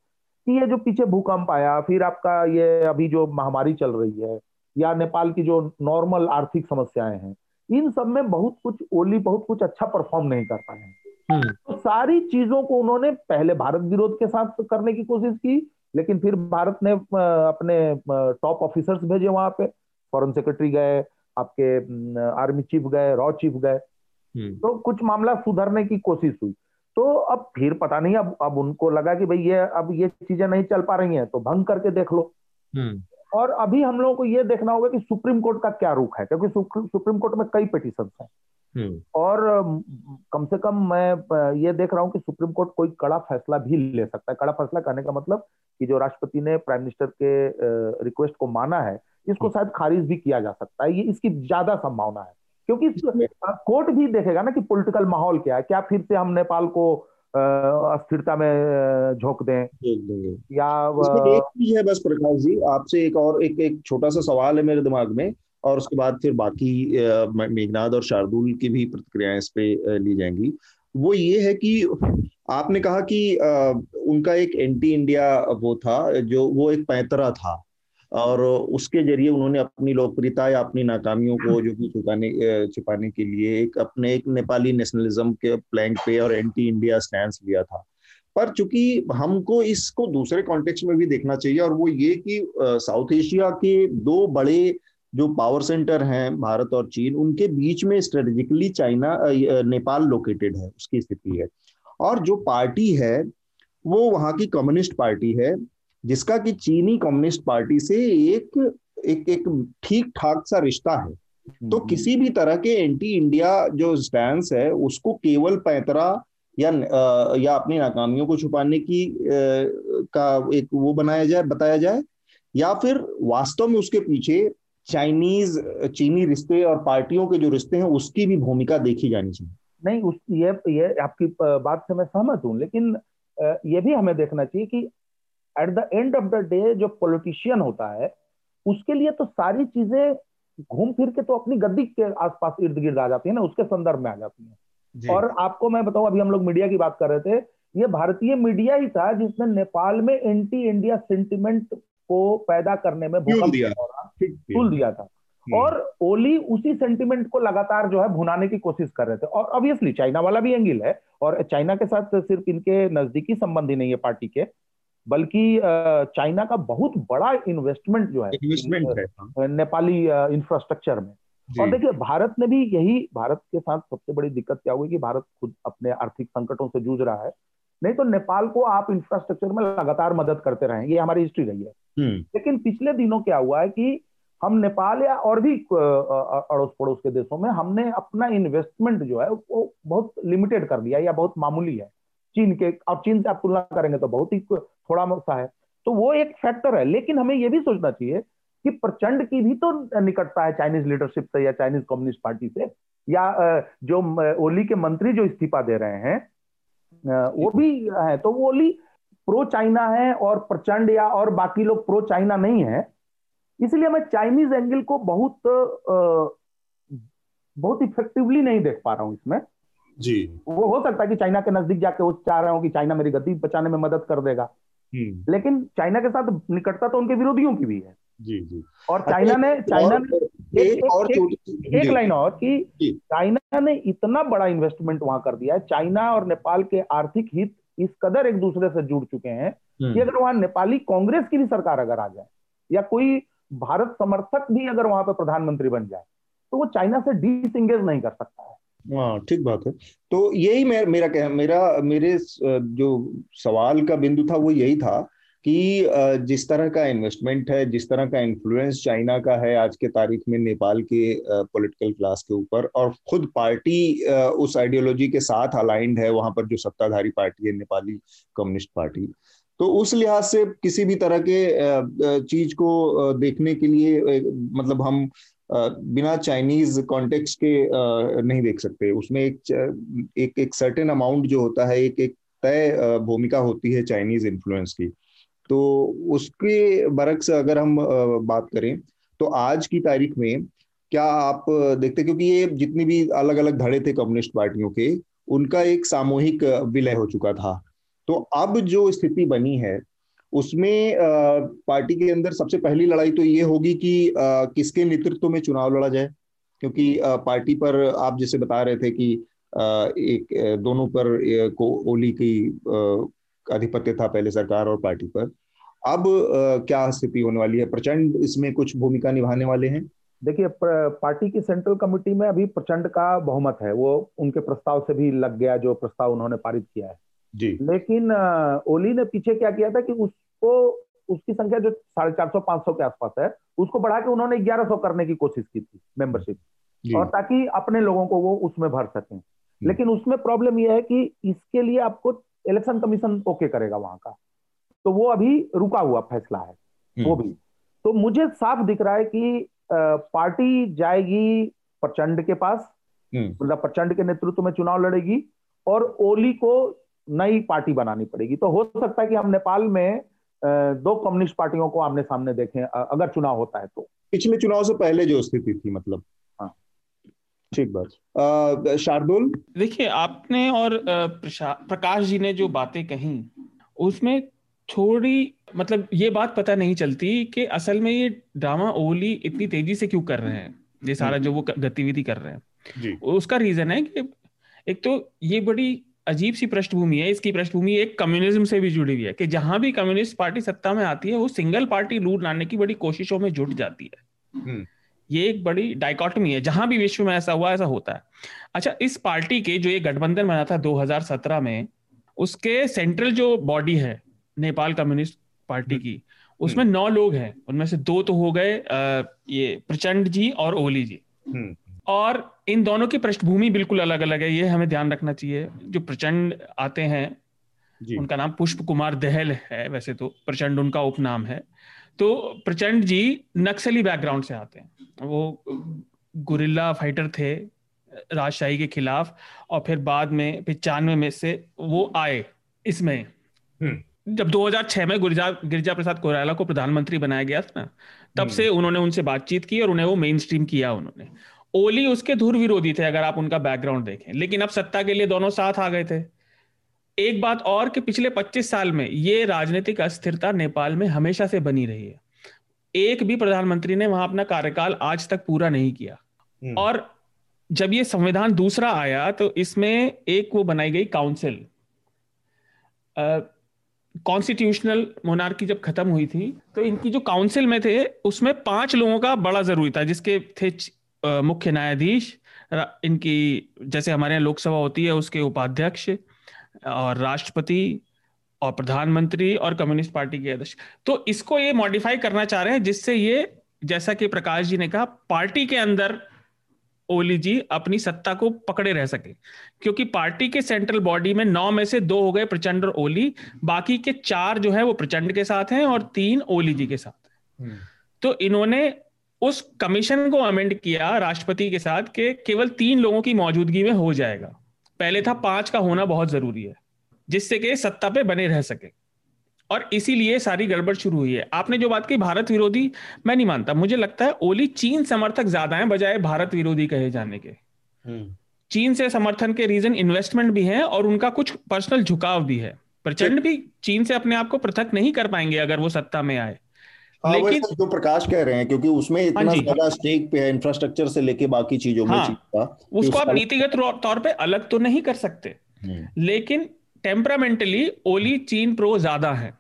कि ये जो पीछे भूकंप आया, फिर आपका ये अभी जो महामारी चल रही है या नेपाल की जो नॉर्मल आर्थिक समस्याएं हैं, इन सब में बहुत कुछ ओली बहुत कुछ अच्छा परफॉर्म नहीं कर पाए हैं। तो सारी चीजों को उन्होंने पहले भारत विरोध के साथ करने की कोशिश की, लेकिन फिर भारत ने अपने टॉप ऑफिसर्स भेजे वहां पे, फॉरेन सेक्रेटरी गए, आपके आर्मी चीफ गए, रॉ चीफ गए, तो कुछ मामला सुधरने की कोशिश हुई। तो अब फिर पता नहीं, अब अब उनको लगा कि भाई ये अब ये चीजें नहीं चल पा रही हैं तो भंग करके देख लो। और अभी हम लोगों को ये देखना होगा कि सुप्रीम कोर्ट का क्या रुख है, क्योंकि सुप्रीम कोर्ट में कई पिटिशंस हैं और कम से कम मैं ये देख रहा हूँ कि सुप्रीम कोर्ट कोई कड़ा फैसला भी ले सकता है। कड़ा फैसला करने का मतलब कि जो राष्ट्रपति ने प्राइम मिनिस्टर के रिक्वेस्ट को माना है, इसको शायद खारिज भी किया जा सकता है, ये इसकी ज्यादा संभावना है, क्योंकि कोर्ट भी देखेगा ना कि पॉलिटिकल माहौल क्या है, क्या फिर से हम नेपाल को अस्थिरता में झोंक दें या एक चीज है। बस प्रकाश जी, आपसे एक और एक एक छोटा सा सवाल है मेरे दिमाग में, और उसके बाद फिर बाकी मेघनाद और शार्दुल की भी प्रतिक्रियाएं इस पे ली जाएंगी। वो ये है कि आपने कहा कि उनका एक एंटी इंडिया वो था, जो वो एक पैंतरा था और उसके जरिए उन्होंने अपनी लोकप्रियता या अपनी नाकामियों को जो भी छुपाने छुपाने के लिए एक अपने एक नेपाली नेशनलिज्म के प्लैंक पे और एंटी इंडिया स्टैंड लिया था। पर चूंकि हमको इसको दूसरे कॉन्टेक्स्ट में भी देखना चाहिए, और वो ये कि साउथ एशिया के दो बड़े जो पावर सेंटर हैं भारत और चीन, उनके बीच में स्ट्रेटेजिकली चाइना नेपाल लोकेटेड है, उसकी स्थिति है। और जो पार्टी है वो वहाँ की कम्युनिस्ट पार्टी है, जिसका कि चीनी कम्युनिस्ट पार्टी से एक एक एक ठीक ठाक सा रिश्ता है। तो किसी भी तरह के एंटी इंडिया जो स्टैंस है उसको केवल पैंतरा या या अपनी नाकामियों को छुपाने की का एक वो बनाया जाए, बताया जाए, या फिर वास्तव में उसके पीछे चाइनीज चीनी रिश्ते और पार्टियों के जो रिश्ते हैं उसकी भी भूमिका देखी जानी चाहिए। नहीं, उस ये ये आपकी बात से मैं सहमत हूँ, लेकिन ये भी हमें देखना चाहिए कि at the end of the day जो पॉलिटिशियन होता है उसके लिए तो सारी चीजें घूम फिर के तो अपनी गद्दी के आसपास इर्द गिर्द आ जाती है ना, उसके संदर्भ में आ जाती है। और आपको मैं बताऊं, अभी हम लोग मीडिया की बात कर रहे थे, ये भारतीय मीडिया ही था जिसने नेपाल में एंटी इंडिया सेंटिमेंट को पैदा करने में भूमिका दिया।, दिया था। और ओली उसी सेंटिमेंट को लगातार जो है भुनाने की कोशिश कर रहे थे। और ऑब्वियसली चाइना वाला भी एंगल है, और चाइना के साथ सिर्फ इनके नजदीकी संबंध ही नहीं है पार्टी के, बल्कि चाइना का बहुत बड़ा इन्वेस्टमेंट जो है, इन्वेस्टमेंट है नेपाली इंफ्रास्ट्रक्चर में। और देखिए भारत ने भी यही, भारत के साथ सबसे बड़ी दिक्कत क्या हुई कि भारत खुद अपने आर्थिक संकटों से जूझ रहा है, नहीं तो नेपाल को आप इंफ्रास्ट्रक्चर में लगातार मदद करते रहे हैं, ये हमारी हिस्ट्री रही है। लेकिन पिछले दिनों क्या हुआ है कि हम नेपाल या और भी अड़ोस पड़ोस के देशों में हमने अपना इन्वेस्टमेंट जो है वो बहुत लिमिटेड कर दिया या बहुत मामूली है चीन के, और चीन से आप तुलना करेंगे तो बहुत ही थोड़ा सा है, तो वो एक फैक्टर है। लेकिन हमें यह भी सोचना चाहिए कि प्रचंड की भी तो निकटता है चाइनीज लीडरशिप से या चाइनीज कम्युनिस्ट पार्टी से, या जो ओली के मंत्री जो इस्तीफा दे रहे हैं वो भी है, तो वो ओली प्रो चाइना है और प्रचंड या और बाकी लोग प्रो चाइना नहीं है। इसलिए मैं चाइनीज एंगल को बहुत बहुत इफेक्टिवली नहीं देख पा रहा हूं इसमें जी। वो हो सकता है कि चाइना के नजदीक जाके वो चाह रहे हो कि चाइना मेरी गद्दी बचाने में मदद कर देगा, लेकिन चाइना के साथ निकटता तो उनके विरोधियों की भी है जी जी। और चाइना ने चाइना ने एक और एक लाइन और कि चाइना ने इतना बड़ा इन्वेस्टमेंट वहां कर दिया है, चाइना और नेपाल के आर्थिक हित इस कदर एक दूसरे से जुड़ चुके हैं कि अगर वहां नेपाली कांग्रेस की भी सरकार अगर आ जाए या कोई भारत समर्थक भी अगर वहां पर प्रधानमंत्री बन जाए तो वो चाइना से डिसएंगेज नहीं कर सकता है। हाँ, ठीक बात है। तो यही मेर, मेरा कह मेरा मेरे जो सवाल का बिंदु था वो यही था कि जिस तरह का इन्वेस्टमेंट है, जिस तरह का इन्फ्लुएंस चाइना का है आज के तारीख में नेपाल के पॉलिटिकल क्लास के ऊपर, और खुद पार्टी उस आइडियोलॉजी के साथ अलाइंड है वहां पर जो सत्ताधारी पार्टी है नेपाली कम्युनिस्ट पार्टी, तो उस लिहाज से किसी भी तरह के चीज को देखने के लिए मतलब हम बिना चाइनीज कॉन्टेक्स्ट के नहीं देख सकते। उसमें एक एक एक सर्टेन अमाउंट जो होता है, एक एक तय भूमिका होती है चाइनीज इन्फ्लुएंस की। तो उसके बरक्स अगर हम बात करें तो आज की तारीख में क्या आप देखते, क्योंकि ये जितनी भी अलग अलग धड़े थे कम्युनिस्ट पार्टियों के, उनका एक सामूहिक विलय हो चुका था। तो अब जो स्थिति बनी है उसमें पार्टी के अंदर सबसे पहली लड़ाई तो ये होगी कि किसके नेतृत्व में चुनाव लड़ा जाए, क्योंकि पार्टी पर आप जैसे बता रहे थे कि एक दोनों पर को ओली की आधिपत्य था पहले सरकार और पार्टी पर, अब क्या स्थिति होने वाली है? प्रचंड इसमें कुछ भूमिका निभाने वाले हैं? देखिए, पार्टी की सेंट्रल कमेटी में अभी प्रचंड का बहुमत है, वो उनके प्रस्ताव से भी लग गया जो प्रस्ताव उन्होंने पारित किया है जी। लेकिन ओली ने पीछे क्या किया था कि उसको उसकी संख्या जो साढ़े चार सौ पांच सौ के आसपास है उसको बढ़ा के उन्होंने ग्यारह सौ करने की कोशिश की थी मेंबरशिप, और ताकि अपने लोगों को वो उसमें भर सकें। लेकिन उसमें प्रॉब्लम यह है कि इसके लिए आपको इलेक्शन कमीशन ओके करेगा वहां का, तो वो अभी रुका हुआ फैसला है वो भी। तो मुझे साफ दिख रहा है कि पार्टी जाएगी प्रचंड के पास, मतलब प्रचंड के नेतृत्व में चुनाव लड़ेगी और ओली को नई पार्टी बनानी पड़ेगी। तो हो सकता है कि हम नेपाल में दो कम्युनिस्ट पार्टियों को आमने सामने देखें अगर चुनाव होता है तो, पिछले चुनाव से पहले जो स्थिति थी मतलब। हाँ ठीक बात। शार्दुल, देखिए आपने और प्रकाश जी ने जो बातें कही उसमें थोड़ी मतलब ये बात पता नहीं चलती कि असल में ये ड्रामा ओली इतनी तेजी से क्यों कर रहे हैं, ये सारा जो वो गतिविधि कर रहे हैं जी। उसका रीजन है कि एक तो ये बड़ी अजीब सी पृष्ठभूमि है, इसकी पृष्ठभूमि एक कम्युनिज्म से भी जुड़ी हुई है कि जहां भी कम्युनिस्ट पार्टी सत्ता में आती है वो सिंगल पार्टी रूल लाने की बड़ी कोशिशों में जुट जाती है। ये एक बड़ी डायकोटमी है, जहां भी विश्व में ऐसा हुआ ऐसा होता है। अच्छा, इस पार्टी के जो ये गठबंधन बना था दो हजार सत्रह में, उसके सेंट्रल जो बॉडी है नेपाल कम्युनिस्ट पार्टी की, उसमें नौ लोग हैं, उनमें से दो तो हो गए ये प्रचंड जी और ओली जी, और इन दोनों की पृष्ठभूमि बिल्कुल अलग अलग है, ये हमें ध्यान रखना चाहिए। जो प्रचंड आते हैं जी, उनका नाम पुष्प कुमार दहल है, वैसे तो प्रचंड उनका उपनाम है। तो प्रचंड जी नक्सली बैकग्राउंड से आते हैं, वो गुरिल्ला फाइटर थे राजशाही के खिलाफ, और फिर बाद में पचानवे में से वो आए इसमें। जब दो हजार छह में गिरिजा गिरिजा प्रसाद कोइराला को प्रधानमंत्री बनाया गया था ना, तब से उन्होंने उनसे बातचीत की और उन्हें वो मेन स्ट्रीम किया। उन्होंने ओली उसके धुर विरोधी थे अगर आप उनका बैकग्राउंड देखें, लेकिन अब सत्ता के लिए दोनों साथ आ गए थे। एक बात और कि पिछले पच्चीस साल में ये राजनीतिक अस्थिरता नेपाल में हमेशा से बनी रही है, एक भी प्रधानमंत्री ने वहां अपना कार्यकाल आज तक पूरा नहीं किया। और जब ये संविधान दूसरा आया तो इसमें एक वो बनाई गई काउंसिल, कॉन्स्टिट्यूशनल मोनार्की जब खत्म हुई थी तो इनकी जो काउंसिल में थे उसमें पांच लोगों का बड़ा जरूरी था, जिसके थे मुख्य न्यायाधीश, इनकी जैसे हमारे यहाँ लोकसभा होती है उसके उपाध्यक्ष और राष्ट्रपति और प्रधानमंत्री और कम्युनिस्ट पार्टी के अध्यक्ष। तो इसको ये मॉडिफाई करना चाह रहे हैं जिससे ये, जैसा कि प्रकाश जी ने कहा, पार्टी के अंदर ओली जी अपनी सत्ता को पकड़े रह सके, क्योंकि पार्टी के सेंट्रल बॉडी में नौ में से दो हो गए प्रचंड और ओली, बाकी के चार जो है वो प्रचंड के साथ हैं और तीन ओली जी के साथ हैं। तो इन्होंने उस कमीशन को अमेंड किया राष्ट्रपति के साथ कि केवल तीन लोगों की मौजूदगी में हो जाएगा, पहले था पांच का होना बहुत जरूरी है, जिससे कि सत्ता पे बने रह सके, और इसीलिए सारी गड़बड़ शुरू हुई है। आपने जो बात की भारत विरोधी, मैं नहीं मानता, मुझे लगता है ओली चीन समर्थक ज्यादा हैं बजाय भारत विरोधी कहे जाने के। चीन से समर्थन के रीजन इन्वेस्टमेंट भी है और उनका कुछ पर्सनल झुकाव भी है। प्रचंड भी चीन से अपने आप को पृथक नहीं कर पाएंगे अगर वो सत्ता में आए। हाँ, लेकिन जो प्रकाश कह रहे हैं क्योंकि उसमें इतना ज्यादा स्टेक पे है, इंफ्रास्ट्रक्चर से लेके बाकी चीजों में, उसको आप नीतिगत तौर पर अलग तो नहीं कर सकते, लेकिन टेम्परामेंटली ओली चीन प्रो ज्यादा है।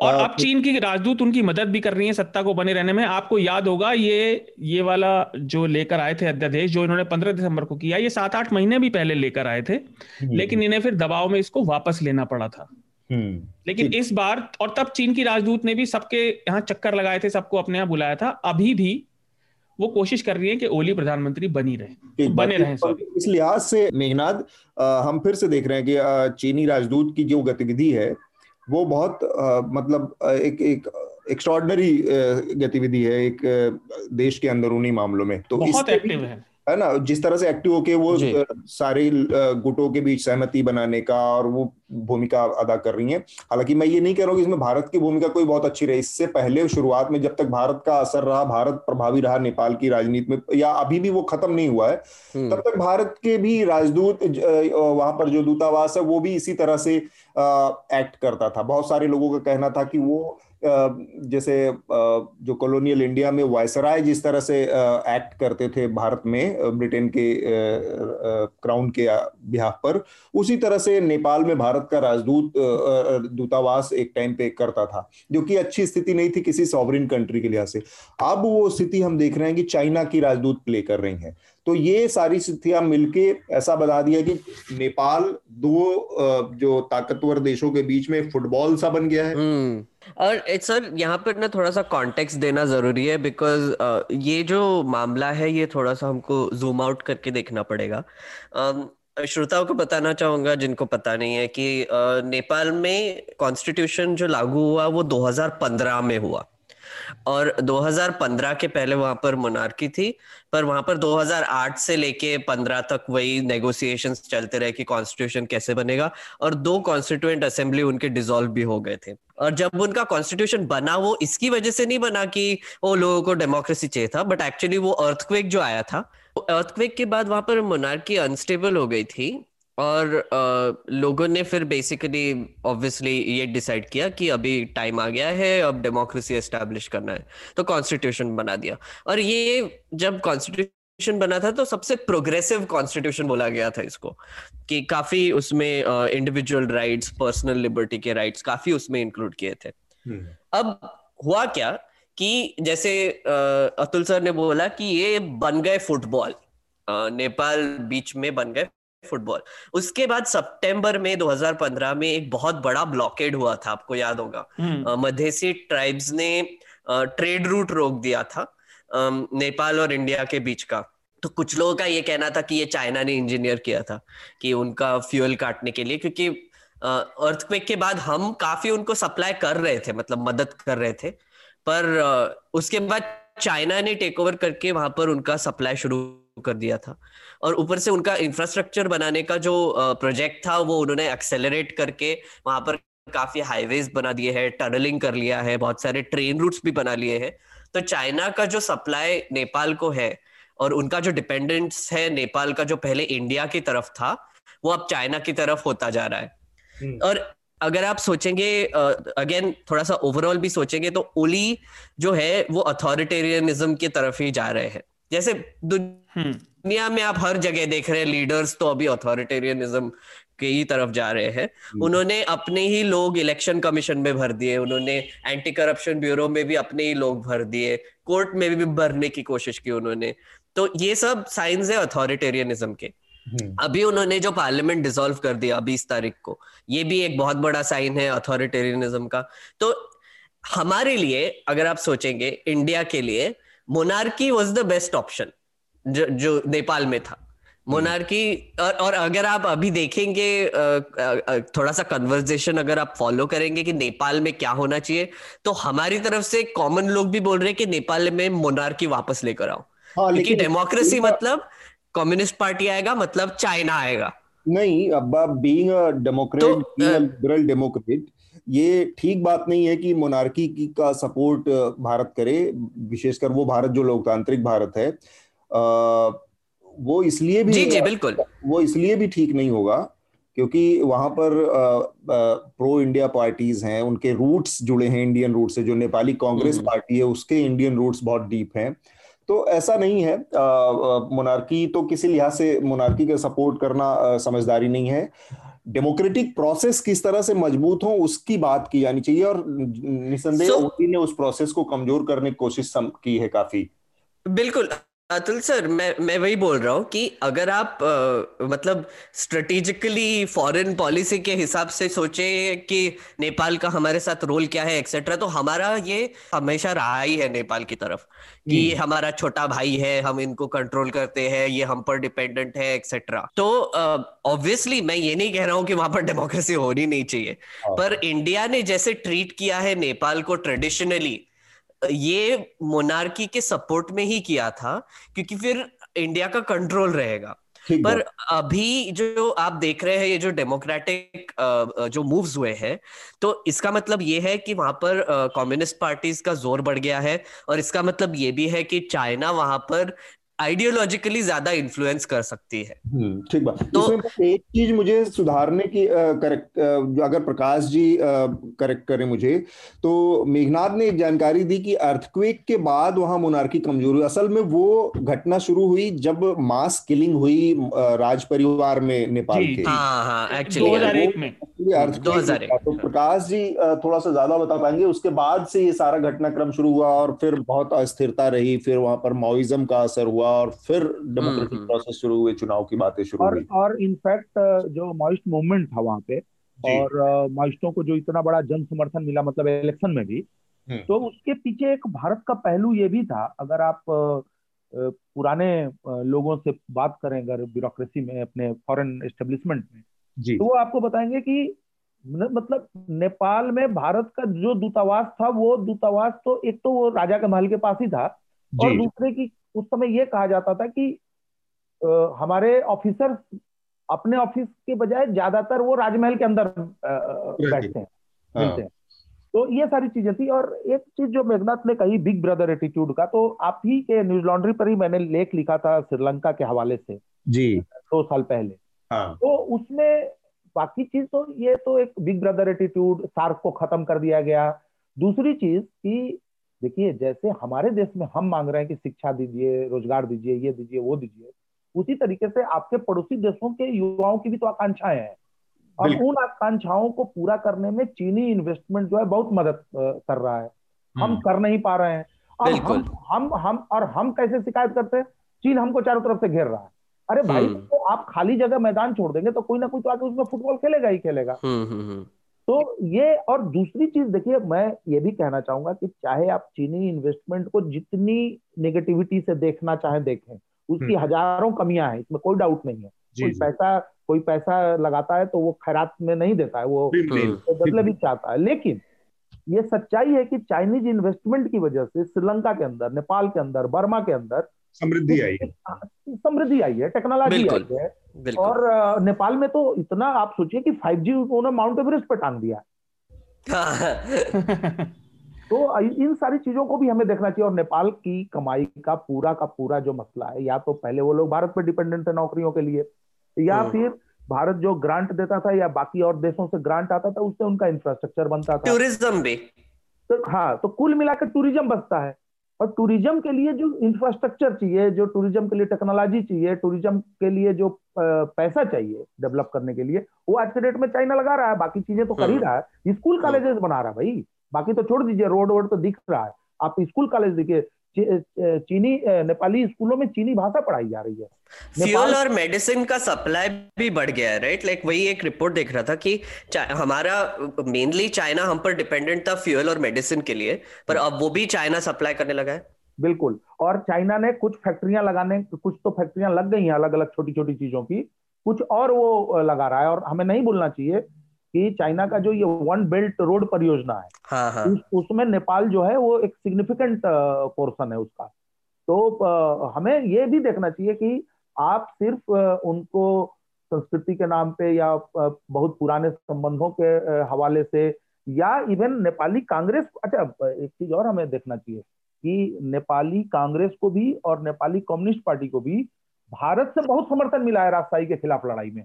और अब चीन की राजदूत उनकी मदद भी कर रही है सत्ता को बने रहने में। आपको याद होगा ये ये वाला जो लेकर आए थे अध्यादेश, जो इन्होंने पंद्रह दिसंबर को किया, ये सात आठ महीने भी पहले लेकर आए थे, लेकिन इन्हें फिर दबाव में इसको वापस लेना पड़ा था। लेकिन इस बार, और तब चीन की राजदूत ने भी सबके यहाँ चक्कर लगाए थे, सबको अपने यहाँ बुलाया था। अभी भी वो कोशिश कर रही है कि ओली प्रधानमंत्री बनी रहे बने रहे इस लिहाज से मेघनाद हम फिर से देख रहे हैं कि चीनी राजदूत की जो गतिविधि है वो बहुत आ, मतलब एक एक एक्स्ट्रॉर्डिनरी गतिविधि है एक देश के अंदरूनी मामलों में। तो बहुत एक्टिव है है ना, जिस तरह से एक्टिव होके वो सारे गुटों के बीच सहमति बनाने का और वो भूमिका अदा कर रही हैं। हालांकि मैं ये नहीं कह रहा हूँ कि इसमें भारत की भूमिका कोई बहुत अच्छी रही, इससे पहले शुरुआत में जब तक भारत का असर रहा, भारत प्रभावी रहा नेपाल की राजनीति में, या अभी भी वो खत्म नहीं हुआ है, तब तक भारत के भी राजदूत वहां पर जो दूतावास है वो भी इसी तरह से एक्ट करता था। बहुत सारे लोगों का कहना था कि वो जैसे जो कॉलोनियल इंडिया में वायसराय जिस तरह से एक्ट करते थे भारत में ब्रिटेन के क्राउन के बिहाफ पर, उसी तरह से नेपाल में भारत का राजदूत दूतावास एक टाइम पे करता था, जो कि अच्छी स्थिति नहीं थी किसी सॉवरेन कंट्री के लिहाज से। अब वो स्थिति हम देख रहे हैं कि चाइना की राजदूत प्ले कर रही है। तो ये सारी स्थितियां मिलके ऐसा बता दिया कि नेपाल दो जो ताकतवर देशों के बीच में फुटबॉल सा बन गया है। और सर यहाँ पर ना थोड़ा सा कॉन्टेक्स्ट देना जरूरी है, बिकॉज ये जो मामला है ये थोड़ा सा हमको जूम आउट करके देखना पड़ेगा। श्रोताओं को बताना चाहूंगा जिनको पता नहीं है कि नेपाल में कॉन्स्टिट्यूशन जो लागू हुआ वो दो हज़ार पंद्रह में हुआ, और दो हज़ार पंद्रह के पहले वहां पर मोनार्की थी, पर वहां पर दो हज़ार आठ से लेके पंद्रह तक वही नेगोशिएशंस चलते रहे कि कॉन्स्टिट्यूशन कैसे बनेगा, और दो कॉन्स्टिट्यूएंट असेंबली उनके डिसॉल्व भी हो गए थे। और जब उनका कॉन्स्टिट्यूशन बना वो इसकी वजह से नहीं बना कि वो लोगों को डेमोक्रेसी चाहिए था, बट एक्चुअली वो अर्थक्वेक जो आया था, अर्थक्वेक के बाद वहां पर मोनार्की अनस्टेबल हो गई थी, और uh, लोगों ने फिर बेसिकली ऑब्वियसली ये डिसाइड किया कि अभी टाइम आ गया है, अब डेमोक्रेसी एस्टैब्लिश करना है, तो कॉन्स्टिट्यूशन बना दिया। और ये जब कॉन्स्टिट्यूशन बना था तो सबसे प्रोग्रेसिव कॉन्स्टिट्यूशन बोला गया था इसको, कि काफी उसमें इंडिविजुअल राइट्स, पर्सनल लिबर्टी के राइट्स काफी उसमें इंक्लूड किए थे। hmm. अब हुआ क्या कि जैसे uh, अतुल सर ने बोला कि ये बन गए फुटबॉल, uh, नेपाल बीच में बन गए फुटबॉल। उसके बाद सितंबर में दो हज़ार पंद्रह में एक बहुत बड़ा ब्लॉकेड हुआ था, आपको याद होगा, मधेसी ट्राइब्स ने ट्रेड रूट रोक दिया था नेपाल और इंडिया के बीच का। तो कुछ लोगों का ये कहना था कि ये चाइना ने इंजीनियर किया था, कि उनका फ्यूल काटने के लिए, क्योंकि अर्थक्वेक के बाद हम काफी उनको सप्लाई कर रहे थे, मतलब मदद कर रहे थे, पर उसके बाद चाइना ने टेक ओवर करके वहां पर उनका सप्लाई शुरू कर दिया था, और ऊपर से उनका इंफ्रास्ट्रक्चर बनाने का जो प्रोजेक्ट था वो उन्होंने एक्सेलरेट करके वहां पर काफी हाईवेज बना दिए हैं, टनलिंग कर लिया है, बहुत सारे ट्रेन रूट्स भी बना लिए हैं। तो चाइना का जो सप्लाई नेपाल को है और उनका जो डिपेंडेंस है नेपाल का, जो पहले इंडिया की तरफ था, वो अब चाइना की तरफ होता जा रहा है। और अगर आप सोचेंगे अगेन थोड़ा सा ओवरऑल भी सोचेंगे तो ओली जो है वो अथॉरिटेरियनिज्म की तरफ ही जा रहे हैं। जैसे दुनिया में आप हर जगह देख रहे हैं लीडर्स तो अभी अथॉरिटेरियनिज्म के ही तरफ जा रहे हैं। उन्होंने अपने ही लोग इलेक्शन कमीशन में भर दिए, उन्होंने एंटी करप्शन ब्यूरो में भी अपने ही लोग भर दिए, कोर्ट में भी भरने की कोशिश की उन्होंने। तो ये सब साइंस है अथॉरिटेरियनिज्म के। अभी उन्होंने जो पार्लियामेंट डिसॉल्व कर दिया बीस तारीख को, ये भी एक बहुत बड़ा साइन है अथॉरिटेरियनिज्म का। तो हमारे लिए अगर आप सोचेंगे, इंडिया के लिए monarchy was the best option जो जो नेपाल में था, मोनार्की। और, और अगर आप अभी देखेंगे थोड़ा सा कन्वर्सेशन अगर आप फॉलो करेंगे कि नेपाल में क्या होना चाहिए, तो हमारी तरफ से कॉमन लोग भी बोल रहे हैं कि नेपाल में मोनार्की वापस लेकर आओ। हाँ, क्योंकि डेमोक्रेसी मतलब कम्युनिस्ट पार्टी आएगा, मतलब चाइना आएगा। नहीं, अब being a democrat, liberal democrat, ये ठीक बात नहीं है कि मोनार्की की का सपोर्ट भारत करे, विशेषकर वो भारत जो लोकतांत्रिक भारत है। आ, वो इसलिए भी जी जी बिल्कुल वो इसलिए भी ठीक नहीं होगा क्योंकि वहां पर uh, uh, pro India parties हैं, उनके रूट्स जुड़े हैं इंडियन रूट से। जो नेपाली कांग्रेस पार्टी है उसके इंडियन रूट्स बहुत डीप हैं। तो ऐसा नहीं है, मोनार्की तो किसी लिहाज से मोनार्की का सपोर्ट करना आ, समझदारी नहीं है। डेमोक्रेटिक प्रोसेस किस तरह से मजबूत हो उसकी बात की जानी चाहिए, और निसंदेह ओली ने उस प्रोसेस को कमजोर करने की कोशिश की है काफी। बिल्कुल, अतुल सर, मैं मैं वही बोल रहा हूँ कि अगर आप आ, मतलब स्ट्रेटेजिकली फॉरेन पॉलिसी के हिसाब से सोचें कि नेपाल का हमारे साथ रोल क्या है एक्सेट्रा, तो हमारा ये हमेशा रहा ही है नेपाल की तरफ कि हमारा छोटा भाई है, हम इनको कंट्रोल करते हैं, ये हम पर डिपेंडेंट है एक्सेट्रा। तो ऑब्वियसली मैं ये नहीं कह रहा हूँ कि वहां पर डेमोक्रेसी होनी नहीं चाहिए, पर इंडिया ने जैसे ट्रीट किया है नेपाल को ट्रेडिशनली, ये मोनार्की के सपोर्ट में ही किया था क्योंकि फिर इंडिया का कंट्रोल रहेगा। पर अभी जो आप देख रहे हैं ये जो डेमोक्रेटिक जो मूव्स हुए हैं, तो इसका मतलब ये है कि वहां पर कम्युनिस्ट पार्टीज का जोर बढ़ गया है, और इसका मतलब ये भी है कि चाइना वहां पर आइडियोलॉजिकली ज्यादा इन्फ्लुएंस कर सकती है। ठीक बात। तो एक चीज मुझे सुधारने की आ, करेक्ट आ, अगर प्रकाश जी आ, करेक्ट करें मुझे, तो मेघनाद ने एक जानकारी दी कि अर्थक्वेक के बाद वहां मोनार्की कमजोर हुई। असल में वो घटना शुरू हुई जब मास किलिंग हुई राज परिवार में नेपाल के। हाँ, हाँ, एक्चुअली दो हजार एक। तो प्रकाश जी थोड़ा सा ज्यादा बता पाएंगे, उसके बाद से ये सारा घटनाक्रम शुरू हुआ और फिर बहुत अस्थिरता रही, फिर वहां पर माओइज्म का असर हुआ और फिर डेमोक्रेटिक प्रोसेस शुरू हुए, चुनाव की बातें शुरू हुई। और इनफैक्ट जो माओइस्ट मूवमेंट था वहां पे और माओइस्टों को जो इतना बड़ा जन समर्थन मिला, मतलब इलेक्शन में भी, तो उसके पीछे एक भारत का पहलू ये भी था। अगर आप पुराने लोगों से बात करें, अगर ब्यूरोक्रेसी में, अपने फॉरेन एस्टेब्लिशमेंट में, तो वो आपको बताएंगे कि मतलब नेपाल में भारत का जो दूतावास था, वो दूतावास तो एक तो वो राजा के महल के पास ही था, और दूसरे की उस समय ये कहा जाता था कि आ, हमारे ऑफिसर अपने ऑफिस के बजाय ज्यादातर वो राजमहल के अंदर बैठते हैं, मिलते हैं। तो ये सारी चीजें थी। और एक चीज जो मेघनाथ ने कही, बिग ब्रदर एटीट्यूड का, तो आप ही के न्यूज़ लॉन्ड्री पर ही मैंने लेख लिखा था श्रीलंका के हवाले से जी दो साल पहले। हाँ। तो उसमें बाकी चीज तो ये तो एक बिग ब्रदर एटीट्यूड, सार्क को खत्म कर दिया गया। दूसरी चीज कि देखिए, जैसे हमारे देश में हम मांग रहे हैं कि शिक्षा दीजिए, रोजगार दीजिए, ये दीजिए, वो दीजिए, उसी तरीके से आपके पड़ोसी देशों के युवाओं की भी तो आकांक्षाएं हैं, और उन आकांक्षाओं को पूरा करने में चीनी इन्वेस्टमेंट जो है बहुत मदद कर रहा है, हम कर नहीं पा रहे हैं। और हम, हम हम और हम कैसे शिकायत करते हैं, चीन हमको चारों तरफ से घेर रहा है। अरे भाई, तो आप खाली जगह मैदान छोड़ देंगे तो कोई ना कोई तो आके उसमें फुटबॉल खेलेगा ही खेलेगा। तो ये। और दूसरी चीज देखिए, मैं ये भी कहना चाहूंगा कि चाहे आप चीनी इन्वेस्टमेंट को जितनी नेगेटिविटी से देखना चाहे देखें, उसकी हजारों कमियां हैं, इसमें कोई डाउट नहीं है। कोई पैसा कोई पैसा लगाता है तो वो खैरात में नहीं देता है, वो बदले भी चाहता है। लेकिन ये सच्चाई है कि चाइनीज इन्वेस्टमेंट की वजह से श्रीलंका के अंदर, नेपाल के अंदर, बर्मा के अंदर समृद्धि आई है, समृद्धि आई है, टेक्नोलॉजी आई है। और नेपाल में तो इतना आप सोचिए कि फाइव जी उन्होंने माउंट एवरेस्ट पर टांग दिया। तो इन सारी चीजों को भी हमें देखना चाहिए। और नेपाल की कमाई का पूरा का पूरा जो मसला है, या तो पहले वो लोग भारत पर डिपेंडेंट थे नौकरियों के लिए, या फिर भारत जो ग्रांट देता था या बाकी और देशों से ग्रांट आता था, उससे उनका इंफ्रास्ट्रक्चर बनता था, टूरिज्म भी। तो हाँ, तो कुल मिलाकर टूरिज्म बचता है, और टूरिज्म के लिए जो इंफ्रास्ट्रक्चर चाहिए, जो टूरिज्म के लिए टेक्नोलॉजी चाहिए, टूरिज्म के लिए जो पैसा चाहिए डेवलप करने के लिए, वो आज के डेट में चाइना लगा रहा है। बाकी चीजें तो कर ही रहा है, स्कूल कॉलेजेस बना रहा है भाई, बाकी तो छोड़ दीजिए, रोड वोड तो दिख रहा है। आप स्कूल कॉलेज देखिए, चीनी नेपाली स्कूलों में चीनी भाषा पढ़ाई जा रही है। फ्यूल और मेडिसिन का सप्लाई भी बढ़ गया है, राइट? लाइक वही एक रिपोर्ट देख रहा था कि हमारा मेनली चाइना हम पर डिपेंडेंट था फ्यूल और मेडिसिन के लिए, पर अब वो भी चाइना सप्लाई करने लगा है। बिल्कुल। और चाइना ने कुछ फैक्ट्रियां लगाने कुछ तो फैक्ट्रियां लग गई हैं अलग अलग छोटी छोटी चीजों की, कुछ और वो लगा रहा है। और हमें नहीं भूलना चाहिए कि चाइना का जो ये वन बेल्ट रोड परियोजना है, हाँ हाँ। उस, उसमें नेपाल जो है वो एक सिग्निफिकेंट पोर्शन है उसका। तो हमें ये भी देखना चाहिए कि आप सिर्फ उनको संस्कृति के नाम पे या बहुत पुराने संबंधों के हवाले से, या इवन नेपाली कांग्रेस, अच्छा एक चीज और हमें देखना चाहिए कि नेपाली कांग्रेस को भी और नेपाली कम्युनिस्ट पार्टी को भी भारत से बहुत समर्थन मिला है राजशाही के खिलाफ लड़ाई में।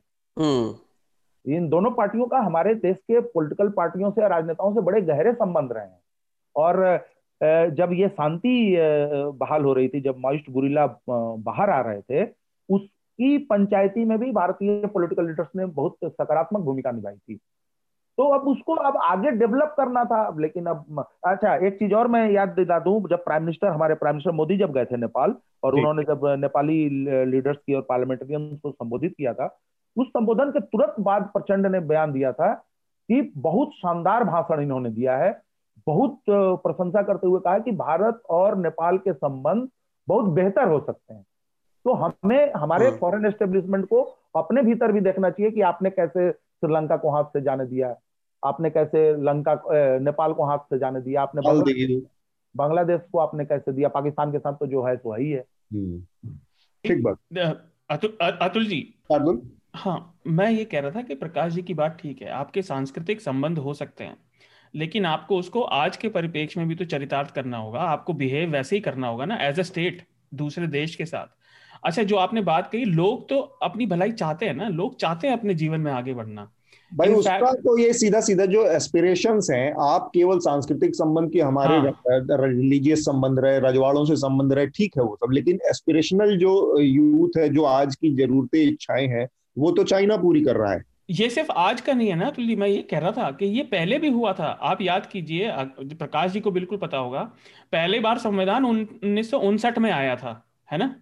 इन दोनों पार्टियों का हमारे देश के पॉलिटिकल पार्टियों से, राजनेताओं से बड़े गहरे संबंध रहे हैं। और जब ये शांति बहाल हो रही थी, जब माओइस्ट गुरिल्ला बाहर आ रहे थे, उसकी पंचायती में भी भारतीय पॉलिटिकल लीडर्स ने बहुत सकारात्मक भूमिका निभाई थी। तो अब उसको अब आगे डेवलप करना था। लेकिन अब अच्छा एक चीज और मैं याद दिला दूं, जब प्राइम मिनिस्टर हमारे प्राइम मिनिस्टर मोदी जब गए थे नेपाल और उन्होंने जब नेपाली लीडर्स की और पार्लियामेंटेरियंस को संबोधित किया था, उस संबोधन के तुरंत बाद प्रचंड ने बयान दिया था कि बहुत शानदार भाषण इन्होंने दिया है, बहुत प्रशंसा करते हुए कहा कि भारत और नेपाल के संबंध बहुत बेहतर हो सकते हैं। तो हमें हमारे फॉरेन एस्टेब्लिशमेंट को अपने भीतर भी देखना चाहिए कि आपने कैसे श्रीलंका को हाथ से जाने दिया, आपने कैसे लंका नेपाल को हाथ से जाने दिया, आपने बांग्लादेश को आपने कैसे दिया, पाकिस्तान के साथ तो जो है सो ही है। ठीक बात। अतुल जी, हाँ मैं ये कह रहा था कि प्रकाश जी की बात ठीक है, आपके सांस्कृतिक संबंध हो सकते हैं, लेकिन आपको उसको आज के परिपेक्ष में भी तो चरितार्थ करना होगा, आपको बिहेव वैसे ही करना होगा ना एज अ स्टेट दूसरे देश के साथ। अच्छा जो आपने बात कही, लोग तो अपनी भलाई चाहते हैं ना, लोग चाहते हैं अपने जीवन में आगे बढ़ना भाई, उसका तो ये सीधा सीधा जो एस्पिरेशंस हैं, आप केवल सांस्कृतिक संबंध की हमारे हाँ। रिलीजियस संबंध रहे, रजवाड़ों से संबंध रहे, ठीक है वो सब, लेकिन एस्पिरेशनल जो यूथ है, जो आज की जरूरतें इच्छाएं हैं, वो तो चाइना पूरी कर रहा है। ये सिर्फ आज का नहीं है ना तो मैं ये कह रहा था कि ये पहले भी हुआ था। आप याद कीजिए, प्रकाश जी को बिल्कुल पता होगा, पहले बार संविधान उन्नीस सौ उनसठ में आया था है ना,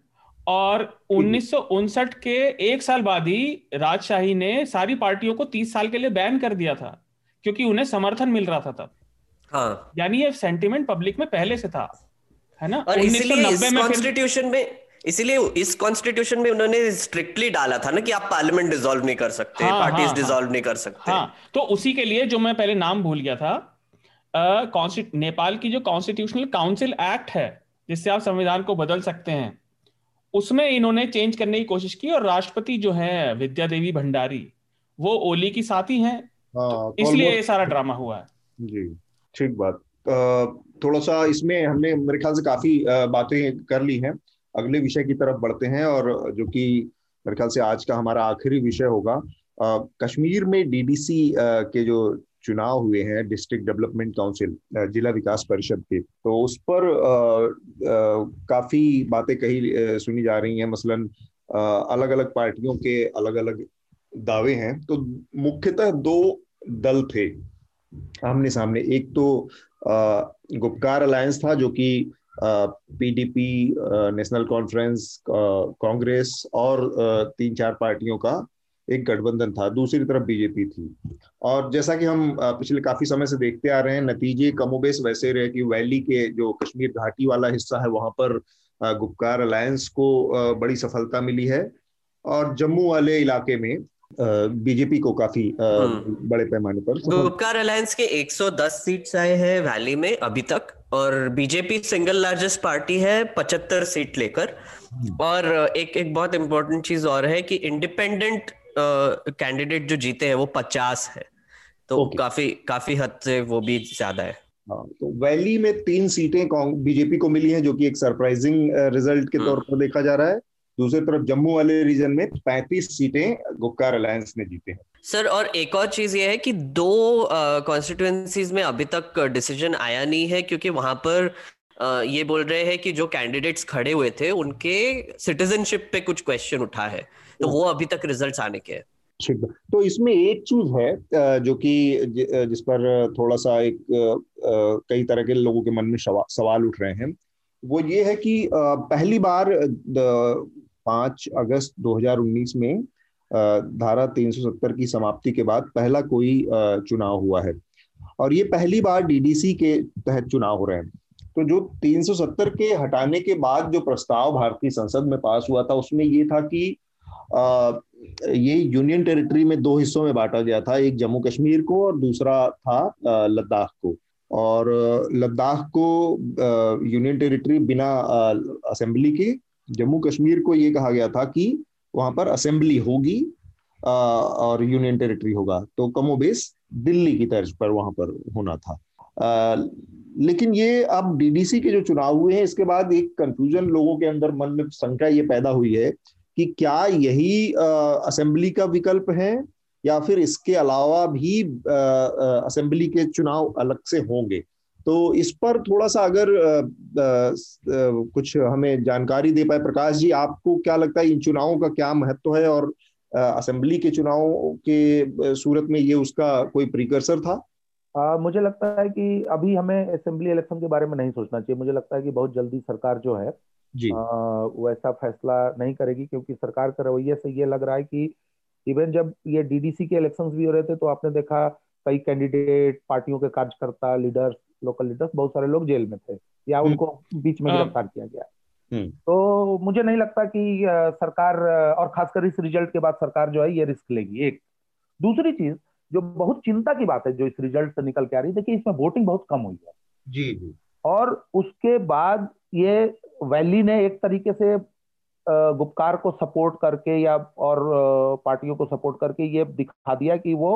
और उन्नीस सौ उनसठ के एक साल बाद ही राजशाही ने सारी पार्टियों को तीस साल के लिए बैन कर दिया था क्योंकि उन्हें समर्थन मिल रहा था तब। हाँ। यानी ये सेंटिमेंट पब्लिक में पहले से था है ना, और इसीलिए इस कॉन्स्टिट्यूशन में इसीलिए इस कॉन्स्टिट्यूशन में उन्होंने स्ट्रिक्टली डाला था ना कि आप पार्लियामेंट डिसॉल्व नहीं कर सकते, हाँ, पार्टीज हाँ, डिसॉल्व हाँ, नहीं कर सकते। हाँ, तो उसी के लिए जो मैं पहले नाम भूल गया था, uh, नेपाल की जो कॉन्स्टिट्यूशनल काउंसिल एक्ट है जिससे आप संविधान को बदल सकते हैं, उसमें इन्होंने चेंज करने की कोशिश की और राष्ट्रपति जो है विद्या देवी भंडारी वो ओली की साथी हैं, तो इसलिए ये सारा ड्रामा हुआ है। जी ठीक बात। थोड़ा सा इसमें हमने मेरे ख्याल से काफी बातें कर ली हैं, अगले विषय की तरफ बढ़ते हैं और जो कि मेरे ख्याल से आज का हमारा आखिरी विषय होगा। कश्मीर में डीडीसी के जो चुनाव हुए हैं, डिस्ट्रिक्ट डेवलपमेंट काउंसिल, जिला विकास परिषद के, तो उस पर आ, आ, काफी बातें कही आ, सुनी जा रही हैं। मसलन आ, अलग अलग पार्टियों के अलग अलग दावे हैं। तो मुख्यतः दो दल थे आमने सामने, एक तो आ, गुपकार अलायंस था जो कि पीडीपी, नेशनल कॉन्फ्रेंस, कांग्रेस और आ, तीन चार पार्टियों का एक गठबंधन था, दूसरी तरफ बीजेपी थी। और जैसा कि हम पिछले काफी समय से देखते आ रहे हैं, नतीजे कमोबेश वैसे रहे कि वैली के जो कश्मीर घाटी वाला हिस्सा है वहां पर गुपकार अलायंस को बड़ी सफलता मिली है और जम्मू वाले इलाके में बीजेपी को काफी बड़े पैमाने पर। गुपकार अलायंस के एक सौ दस सीट्स आए हैं वैली में अभी तक, और बीजेपी सिंगल लार्जेस्ट पार्टी है पचहत्तर सीट लेकर। और एक एक बहुत इंपॉर्टेंट चीज और है कि इंडिपेंडेंट कैंडिडेट uh, जो जीते हैं वो पचास है, तो okay. काफी काफी हद से वो भी ज्यादा है। हाँ, तो वैली में तीन सीटें बीजेपी को मिली हैं जो कि एक सरप्राइजिंग रिजल्ट के तौर पर देखा जा रहा है। दूसरी तरफ जम्मू वाले रीजन में पैंतीस सीटें गुपकार अलायंस ने जीते हैं सर। और एक और चीज ये है कि दो कॉन्स्टिट्यूएंसीज uh, में अभी तक डिसीजन आया नहीं है क्योंकि वहां पर uh, ये बोल रहे हैं कि जो कैंडिडेट्स खड़े हुए थे उनके सिटीजनशिप पे कुछ क्वेश्चन उठा है, तो वो अभी तक रिजल्ट्स आने के हैं। ठीक है, तो इसमें एक चीज है जो कि जिस पर थोड़ा सा एक कई तरह के लोगों के मन में सवाल उठ रहे हैं, वो ये है कि पहली बार पाँच अगस्त दो हज़ार उन्नीस में धारा तीन सौ सत्तर की समाप्ति के बाद पहला कोई चुनाव हुआ है और ये पहली बार डीडीसी के तहत चुनाव हो रहे हैं। तो जो तीन सौ सत्तर के हटाने के बाद जो प्रस्ताव भारतीय संसद में पास हुआ था उसमें ये था कि आ, ये यूनियन टेरिटरी में दो हिस्सों में बांटा गया था, एक जम्मू कश्मीर को और दूसरा था लद्दाख को। और लद्दाख को यूनियन टेरिटरी बिना असेंबली के, जम्मू कश्मीर को ये कहा गया था कि वहां पर असेंबली होगी आ, और यूनियन टेरिटरी होगा, तो कमोबेश दिल्ली की तर्ज पर वहां पर होना था। आ, लेकिन ये अब डीडीसी के जो चुनाव हुए हैं इसके बाद एक कंफ्यूजन लोगों के अंदर मन में शंका ये पैदा हुई है कि क्या यही असेंबली का विकल्प है या फिर इसके अलावा भी असेंबली के चुनाव अलग से होंगे। तो इस पर थोड़ा सा अगर आ, आ, आ, कुछ हमें जानकारी दे पाए प्रकाश जी, आपको क्या लगता है इन चुनावों का क्या महत्व है और असेंबली के चुनाव के सूरत में ये उसका कोई प्रीकर्सर था? आ, मुझे लगता है कि अभी हमें असेंबली इलेक्शन के बारे में नहीं सोचना चाहिए। मुझे लगता है कि बहुत जल्दी सरकार जो है जी। आ, वैसा फैसला नहीं करेगी, क्योंकि सरकार के रवैये से ये लग रहा है कि इवन जब ये डीडीसी के इलेक्शंस भी हो रहे थे तो आपने देखा कई कैंडिडेट, पार्टियों के कार्यकर्ता, लीडर्स, लोकल लीडर्स, बहुत सारे लोग जेल में थे या उनको बीच में गिरफ्तार किया गया। तो मुझे नहीं लगता कि सरकार, और खासकर इस रिजल्ट के बाद सरकार जो है ये रिस्क लेगी। एक दूसरी चीज जो बहुत चिंता की बात है जो इस रिजल्ट से निकल के आ रही है, देखिए इसमें वोटिंग बहुत कम हुई है जी जी, और उसके बाद ये वैली ने एक तरीके से गुपकार को सपोर्ट करके या और पार्टियों को सपोर्ट करके ये दिखा दिया कि वो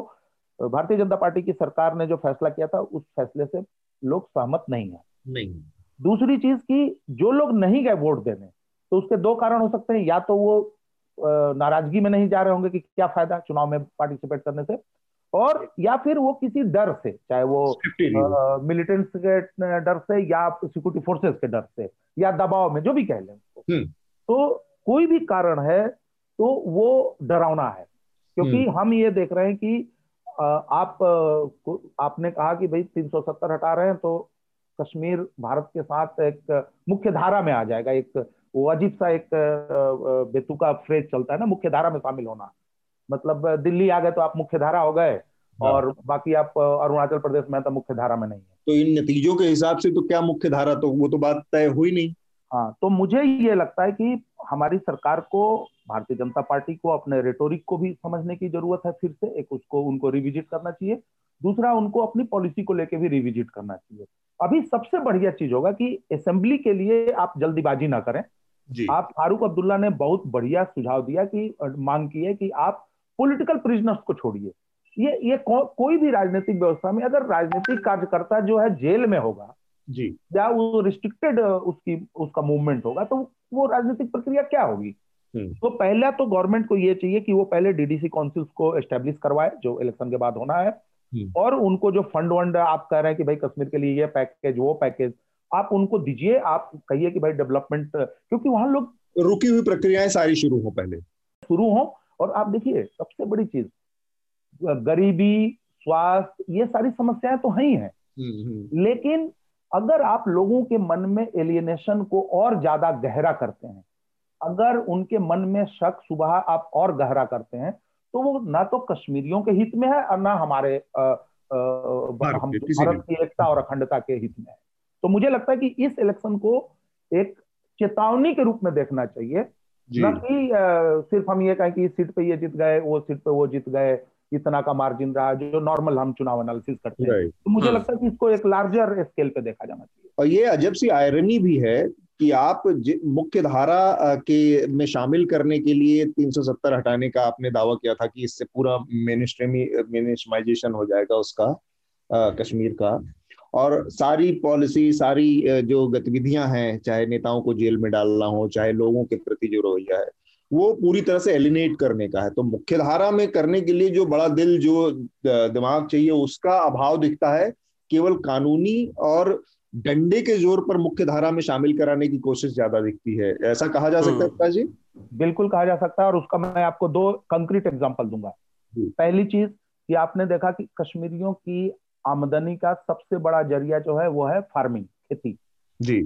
भारतीय जनता पार्टी की सरकार ने जो फैसला किया था उस फैसले से लोग सहमत नहीं है। नहीं। दूसरी चीज की जो लोग नहीं गए वोट देने, तो उसके दो कारण हो सकते हैं, या तो वो नाराजगी में नहीं जा रहे होंगे कि क्या फायदा चुनाव में पार्टिसिपेट करने से, और या फिर वो किसी डर से, चाहे वो मिलिटेंट्स के डर से या सिक्योरिटी फोर्सेस के डर से या दबाव में, जो भी कह लें, तो कोई भी कारण है तो वो डरावना है। क्योंकि हम ये देख रहे हैं कि आप आपने कहा कि भाई तीन सौ सत्तर हटा रहे हैं तो कश्मीर भारत के साथ एक मुख्य धारा में आ जाएगा, एक वो अजीब सा एक बेतुका फ्रेज चलता है ना, मुख्य धारा में शामिल होना, मतलब दिल्ली आ गए तो आप मुख्य धारा हो गए और बाकी आप अरुणाचल प्रदेश में तो मुख्य धारा में नहीं है। तो इन नतीजों के हिसाब से तो क्या मुख्य धारा, तो वो तो बात तय हुई नहीं। हाँ, तो मुझे ये लगता है कि हमारी सरकार को, भारतीय जनता पार्टी को अपने रेटोरिक को भी समझने की जरूरत है फिर से, एक उसको उनको रिविजिट करना चाहिए, दूसरा उनको अपनी पॉलिसी को लेके भी रिविजिट करना चाहिए। अभी सबसे बढ़िया चीज होगा कि असेंबली के लिए आप जल्दीबाजी ना करें जी। आप, फारूक अब्दुल्ला ने बहुत बढ़िया सुझाव दिया कि मांग की है कि आप पॉलिटिकल प्रिजनर्स को छोड़िए। ये ये को, कोई भी राजनीतिक व्यवस्था में अगर राजनीतिक कार्यकर्ता जो है जेल में होगा जी, या वो रिस्ट्रिक्टेड उसकी उसका मूवमेंट होगा, तो वो राजनीतिक प्रक्रिया क्या होगी। तो पहला तो गवर्नमेंट को ये चाहिए कि वो पहले डीडीसी काउंसिल्स को एस्टेब्लिश करवाए जो इलेक्शन के बाद होना है, और उनको जो फंड वंड आप कह रहे हैं कि भाई कश्मीर के लिए ये पैकेज वो पैकेज, आप उनको दीजिए। आप कहिए कि भाई डेवलपमेंट, क्योंकि वहां लोग, रुकी हुई प्रक्रियाएं सारी शुरू हो, पहले शुरू हो। और आप देखिए सबसे बड़ी चीज, गरीबी, स्वास्थ्य, ये सारी समस्याएं तो है ही है, लेकिन अगर आप लोगों के मन में एलियनेशन को और ज्यादा गहरा करते हैं, अगर उनके मन में शक सुबह आप और गहरा करते हैं, तो वो ना तो कश्मीरियों के हित में है और ना हमारे आ, आ, हम भारत की एकता और अखंडता के हित में है। तो मुझे लगता है कि इस इलेक्शन को एक चेतावनी के रूप में देखना चाहिए, ना कि सिर्फ हम ये कहें कि इस सीट पे ये जीत गए, वो सीट पे वो जीत गए, इतना का मार्जिन रहा, जो नॉर्मल हम चुनाव एनालिसिस करते हैं। तो मुझे हाँ। लगता है कि इसको एक लार्जर स्केल पे देखा जाना चाहिए। और ये अजब सी आयरनी भी है कि आप मुख्य धारा के में शामिल करने के लिए तीन सौ सत्तर हटाने का आपने दावा किया था कि इससे पूरा मेनस्ट्रीमाइजेशन हो जाएगा उसका, आ, कश्मीर का, और सारी पॉलिसी, सारी जो गतिविधियां हैं, चाहे नेताओं को जेल में डालना हो, चाहे लोगों के प्रति जो रवैया है, वो पूरी तरह से एलिनेट करने का है। तो मुख्य धारा में करने के लिए जो बड़ा दिल, जो दिमाग चाहिए, उसका अभाव दिखता है। केवल कानूनी और डंडे के जोर पर मुख्य धारा में शामिल कराने की कोशिश ज्यादा दिखती है, ऐसा कहा जा सकता है पिताजी? बिल्कुल कहा जा सकता है, और उसका मैं आपको दो कंक्रीट एग्जाम्पल दूंगा। पहली चीज कि आपने देखा कि कश्मीरियों की आमदनी का सबसे बड़ा जरिया जो है वो है फार्मिंग, खेती जी,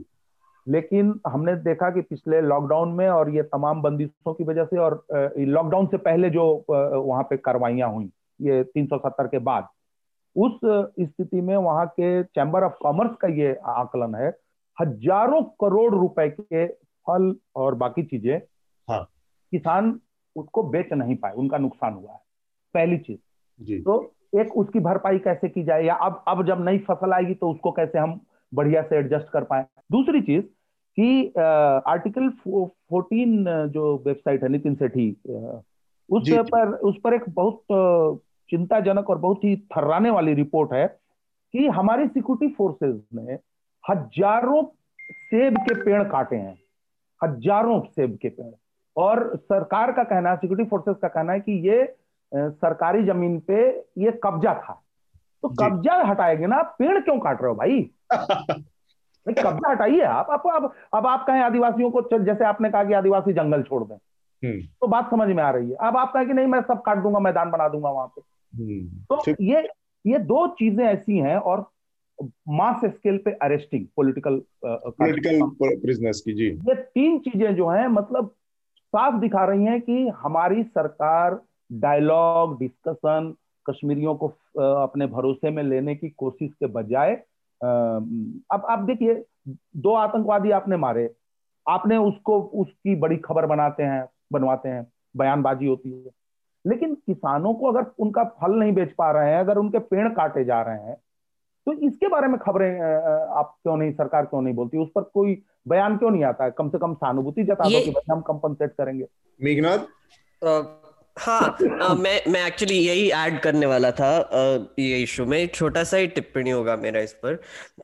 लेकिन हमने देखा कि पिछले लॉकडाउन में और ये तमाम बंदिशों की वजह से, और लॉकडाउन से पहले जो वहां पे कार्रवाइयां हुई ये तीन सौ सत्तर के बाद, उस स्थिति में वहां के चैम्बर ऑफ कॉमर्स का ये आकलन है, हजारों करोड़ रुपए के फल और बाकी चीजें हाँ। किसान उसको बेच नहीं पाए, उनका नुकसान हुआ है, पहली चीज जी। तो एक उसकी भरपाई कैसे की जाए, या अब अब जब नई फसल आएगी तो उसको कैसे हम बढ़िया से एडजस्ट कर पाए। दूसरी चीज कि आर्टिकल चौदह जो वेबसाइट है निटिन सेठी, उस पर उस पर एक बहुत चिंताजनक और बहुत ही थर्राने वाली रिपोर्ट है कि हमारी सिक्योरिटी फोर्सेस ने हजारों सेब के पेड़ काटे हैं, हजारों सेब के पेड़, और सरकार का कहना है, सिक्योरिटी फोर्सेस का कहना है कि ये सरकारी जमीन पे ये कब्जा था। तो कब्जा हटाएंगे ना, पेड़ क्यों काट रहे हो भाई? कब्जा हटाइए आप। अब अब आप कहें आदिवासियों को, जैसे आपने कहा कि आदिवासी जंगल छोड़ दें, तो बात समझ में आ रही है। अब आप कहें कि नहीं मैं सब काट दूंगा, मैदान बना दूंगा वहां पे, तो ये ये दो चीजें ऐसी हैं। और मास स्केल पे अरेस्टिंग पॉलिटिकल पॉलिटिकल प्रिजनर्स की, जी ये तीन चीजें जो हैं मतलब साफ दिखा रही हैं कि हमारी सरकार डायलॉग डिस्कशन कश्मीरियों को अपने भरोसे में लेने की कोशिश के बजाय, अब आप देखिए दो आतंकवादी आपने मारे, आपने उसको उसकी बड़ी खबर बनाते हैं बनवाते हैं, बयानबाजी होती है, लेकिन किसानों को अगर उनका फल नहीं बेच पा रहे हैं, अगर उनके पेड़ काटे जा रहे हैं, तो इसके बारे में खबरें आप क्यों नहीं, सरकार क्यों नहीं बोलती, उस पर कोई बयान क्यों नहीं आता है, कम से कम सहानुभूति जता दो कि भाई हम कंपनसेट करेंगे। मेघनाद हाँ आ, मैं मैं एक्चुअली यही ऐड करने वाला था, आ, ये इशू में छोटा सा ही टिप्पणी होगा मेरा इस पर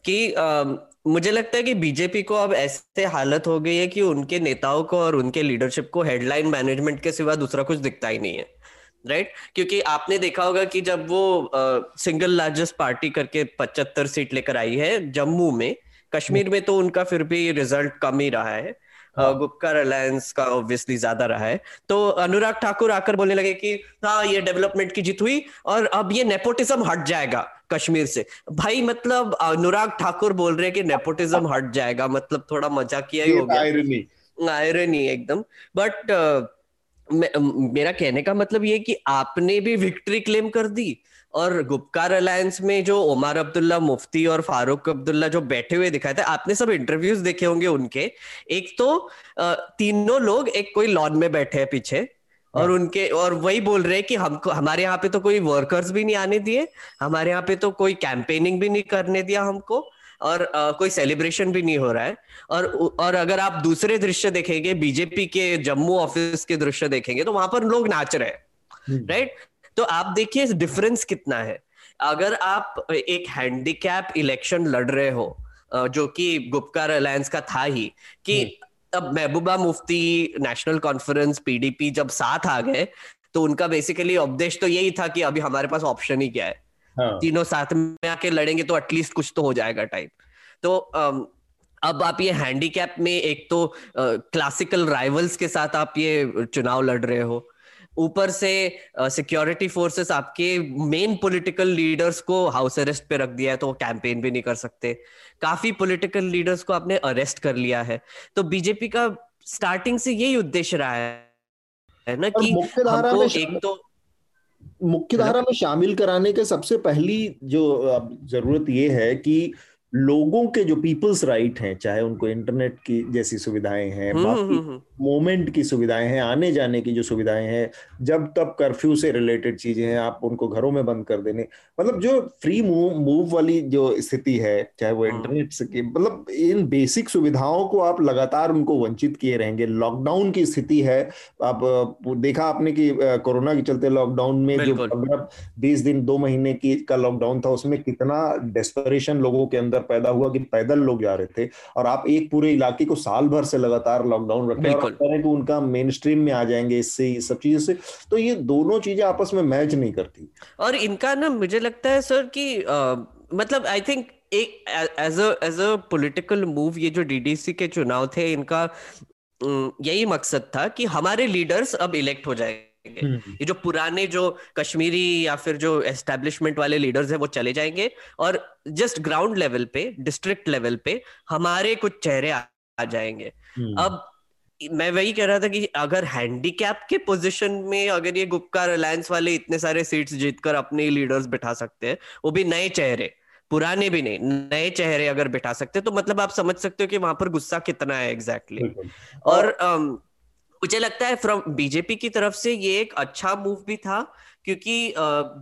कि आ, मुझे लगता है कि बीजेपी को अब ऐसे हालत हो गई है कि उनके नेताओं को और उनके लीडरशिप को हेडलाइन मैनेजमेंट के सिवा दूसरा कुछ दिखता ही नहीं है, राइट right? क्योंकि आपने देखा होगा कि जब वो सिंगल लार्जेस्ट पार्टी करके पचहत्तर सीट लेकर आई है जम्मू में, कश्मीर में तो उनका फिर भी रिजल्ट कम ही रहा है, गुपकार अलायंस का ऑब्वियसली ज्यादा रहा है, तो अनुराग ठाकुर आकर बोलने लगे कि हाँ ये डेवलपमेंट की जीत हुई और अब ये नेपोटिज्म हट जाएगा कश्मीर से। भाई मतलब अनुराग ठाकुर बोल रहे हैं कि नेपोटिज्म हट जाएगा, मतलब थोड़ा मजा किया ही हो गया, आयरनी आयरनी एकदम। बट मेरा कहने का मतलब ये कि आपने भी विक्ट्री क्लेम कर दी और गुपकार अलायंस में जो ओमर अब्दुल्ला, मुफ्ती और फारूक अब्दुल्ला जो बैठे हुए दिखाए थे, आपने सब इंटरव्यूज देखे होंगे उनके, एक तो तीनों लोग एक कोई लॉन में बैठे हैं पीछे और उनके और वही बोल रहे हैं कि हमको हमारे यहाँ पे तो कोई वर्कर्स भी नहीं आने दिए, हमारे यहाँ पे तो कोई कैंपेनिंग भी नहीं करने दिया हमको, और आ, कोई सेलिब्रेशन भी नहीं हो रहा है। और और अगर आप दूसरे दृश्य देखेंगे, बीजेपी के जम्मू ऑफिस के दृश्य देखेंगे तो वहां पर लोग नाच रहे हैं, राइट। तो आप देखिए डिफरेंस कितना है। अगर आप एक हैंडीकैप इलेक्शन लड़ रहे हो, जो कि गुपकार अलायंस का था ही, कि अब Mehbooba Mufti, national conference, PDP जब साथ आ गए तो उनका बेसिकली उपदेश तो यही था कि अभी हमारे पास ऑप्शन ही क्या है, हाँ। तीनों साथ में आके लड़ेंगे तो एटलीस्ट कुछ तो हो जाएगा टाइप। तो अब आप ये हैंडीकैप में एक तो क्लासिकल राइवल्स के साथ आप ये चुनाव लड़ रहे हो, ऊपर से सिक्योरिटी फोर्सेस आपके मेन पॉलिटिकल लीडर्स को हाउस अरेस्ट पे रख दिया है तो कैंपेन भी नहीं कर सकते, काफी पॉलिटिकल लीडर्स को आपने अरेस्ट कर लिया है। तो बीजेपी का स्टार्टिंग से यही उद्देश्य रहा है ना कि हमको एक तो मुख्यधारा में शामिल कराने के सबसे पहली जो जरूरत ये है कि लोगों के जो पीपल्स राइट हैं, चाहे उनको इंटरनेट की जैसी सुविधाएं हैं, बाकी मोमेंट की सुविधाएं हैं, आने जाने की जो सुविधाएं हैं, जब तब कर्फ्यू से रिलेटेड चीजें हैं, आप उनको घरों में बंद कर देने, मतलब जो फ्री मूव मूव वाली जो स्थिति है, चाहे वो इंटरनेट से, मतलब इन बेसिक सुविधाओं को आप लगातार उनको वंचित किए रहेंगे। लॉकडाउन की स्थिति है, आप देखा आपने कि कोरोना के चलते लॉकडाउन में जो पंद्रह बीस दिन दो महीने की का लॉकडाउन था, उसमें कितना डेस्परेशन लोगों के अंदर पैदा हुआ कि पैदल लोग जा रहे थे, और आप एक पूरे इलाके को साल भर से लगातार लॉकडाउन रख रहे हैं कि उनका मेन स्ट्रीम में आ जाएंगे इससे, ये सब चीजों से, तो ये दोनों चीजें आपस में मैच नहीं करती। और इनका ना मुझे लगता है सर कि आ, मतलब आई थिंक एक as a as a political move ये जो डीडीसी के चुनाव थे, इनका यही मकसद था कि हमारे लीडर्स अब इलेक्ट हो जाएंगे, ये जो पुराने जो कश्मीरी या फिर जो एस्टेब्लिशमेंट वाले लीडर्स हैं वो चले जाएंगे और जस्ट ग्राउंड लेवल पे, डिस्ट्रिक्ट लेवल पे हमारे कुछ चेहरे आ जाएंगे। अब मैं वही कह रहा था कि अगर हैंडीकैप के पोजीशन में अगर ये गुपकार अलायंस वाले इतने सारे सीट्स जीतकर अपने लीडर्स बिठा सकते हैं, वो भी नए चेहरे, पुराने भी नहीं, नए चेहरे अगर बिठा सकते तो मतलब आप समझ सकते हो कि वहां पर गुस्सा कितना है एग्जैक्टली। और मुझे लगता है फ्रॉम बीजेपी की तरफ से ये एक अच्छा मूव भी था, क्योंकि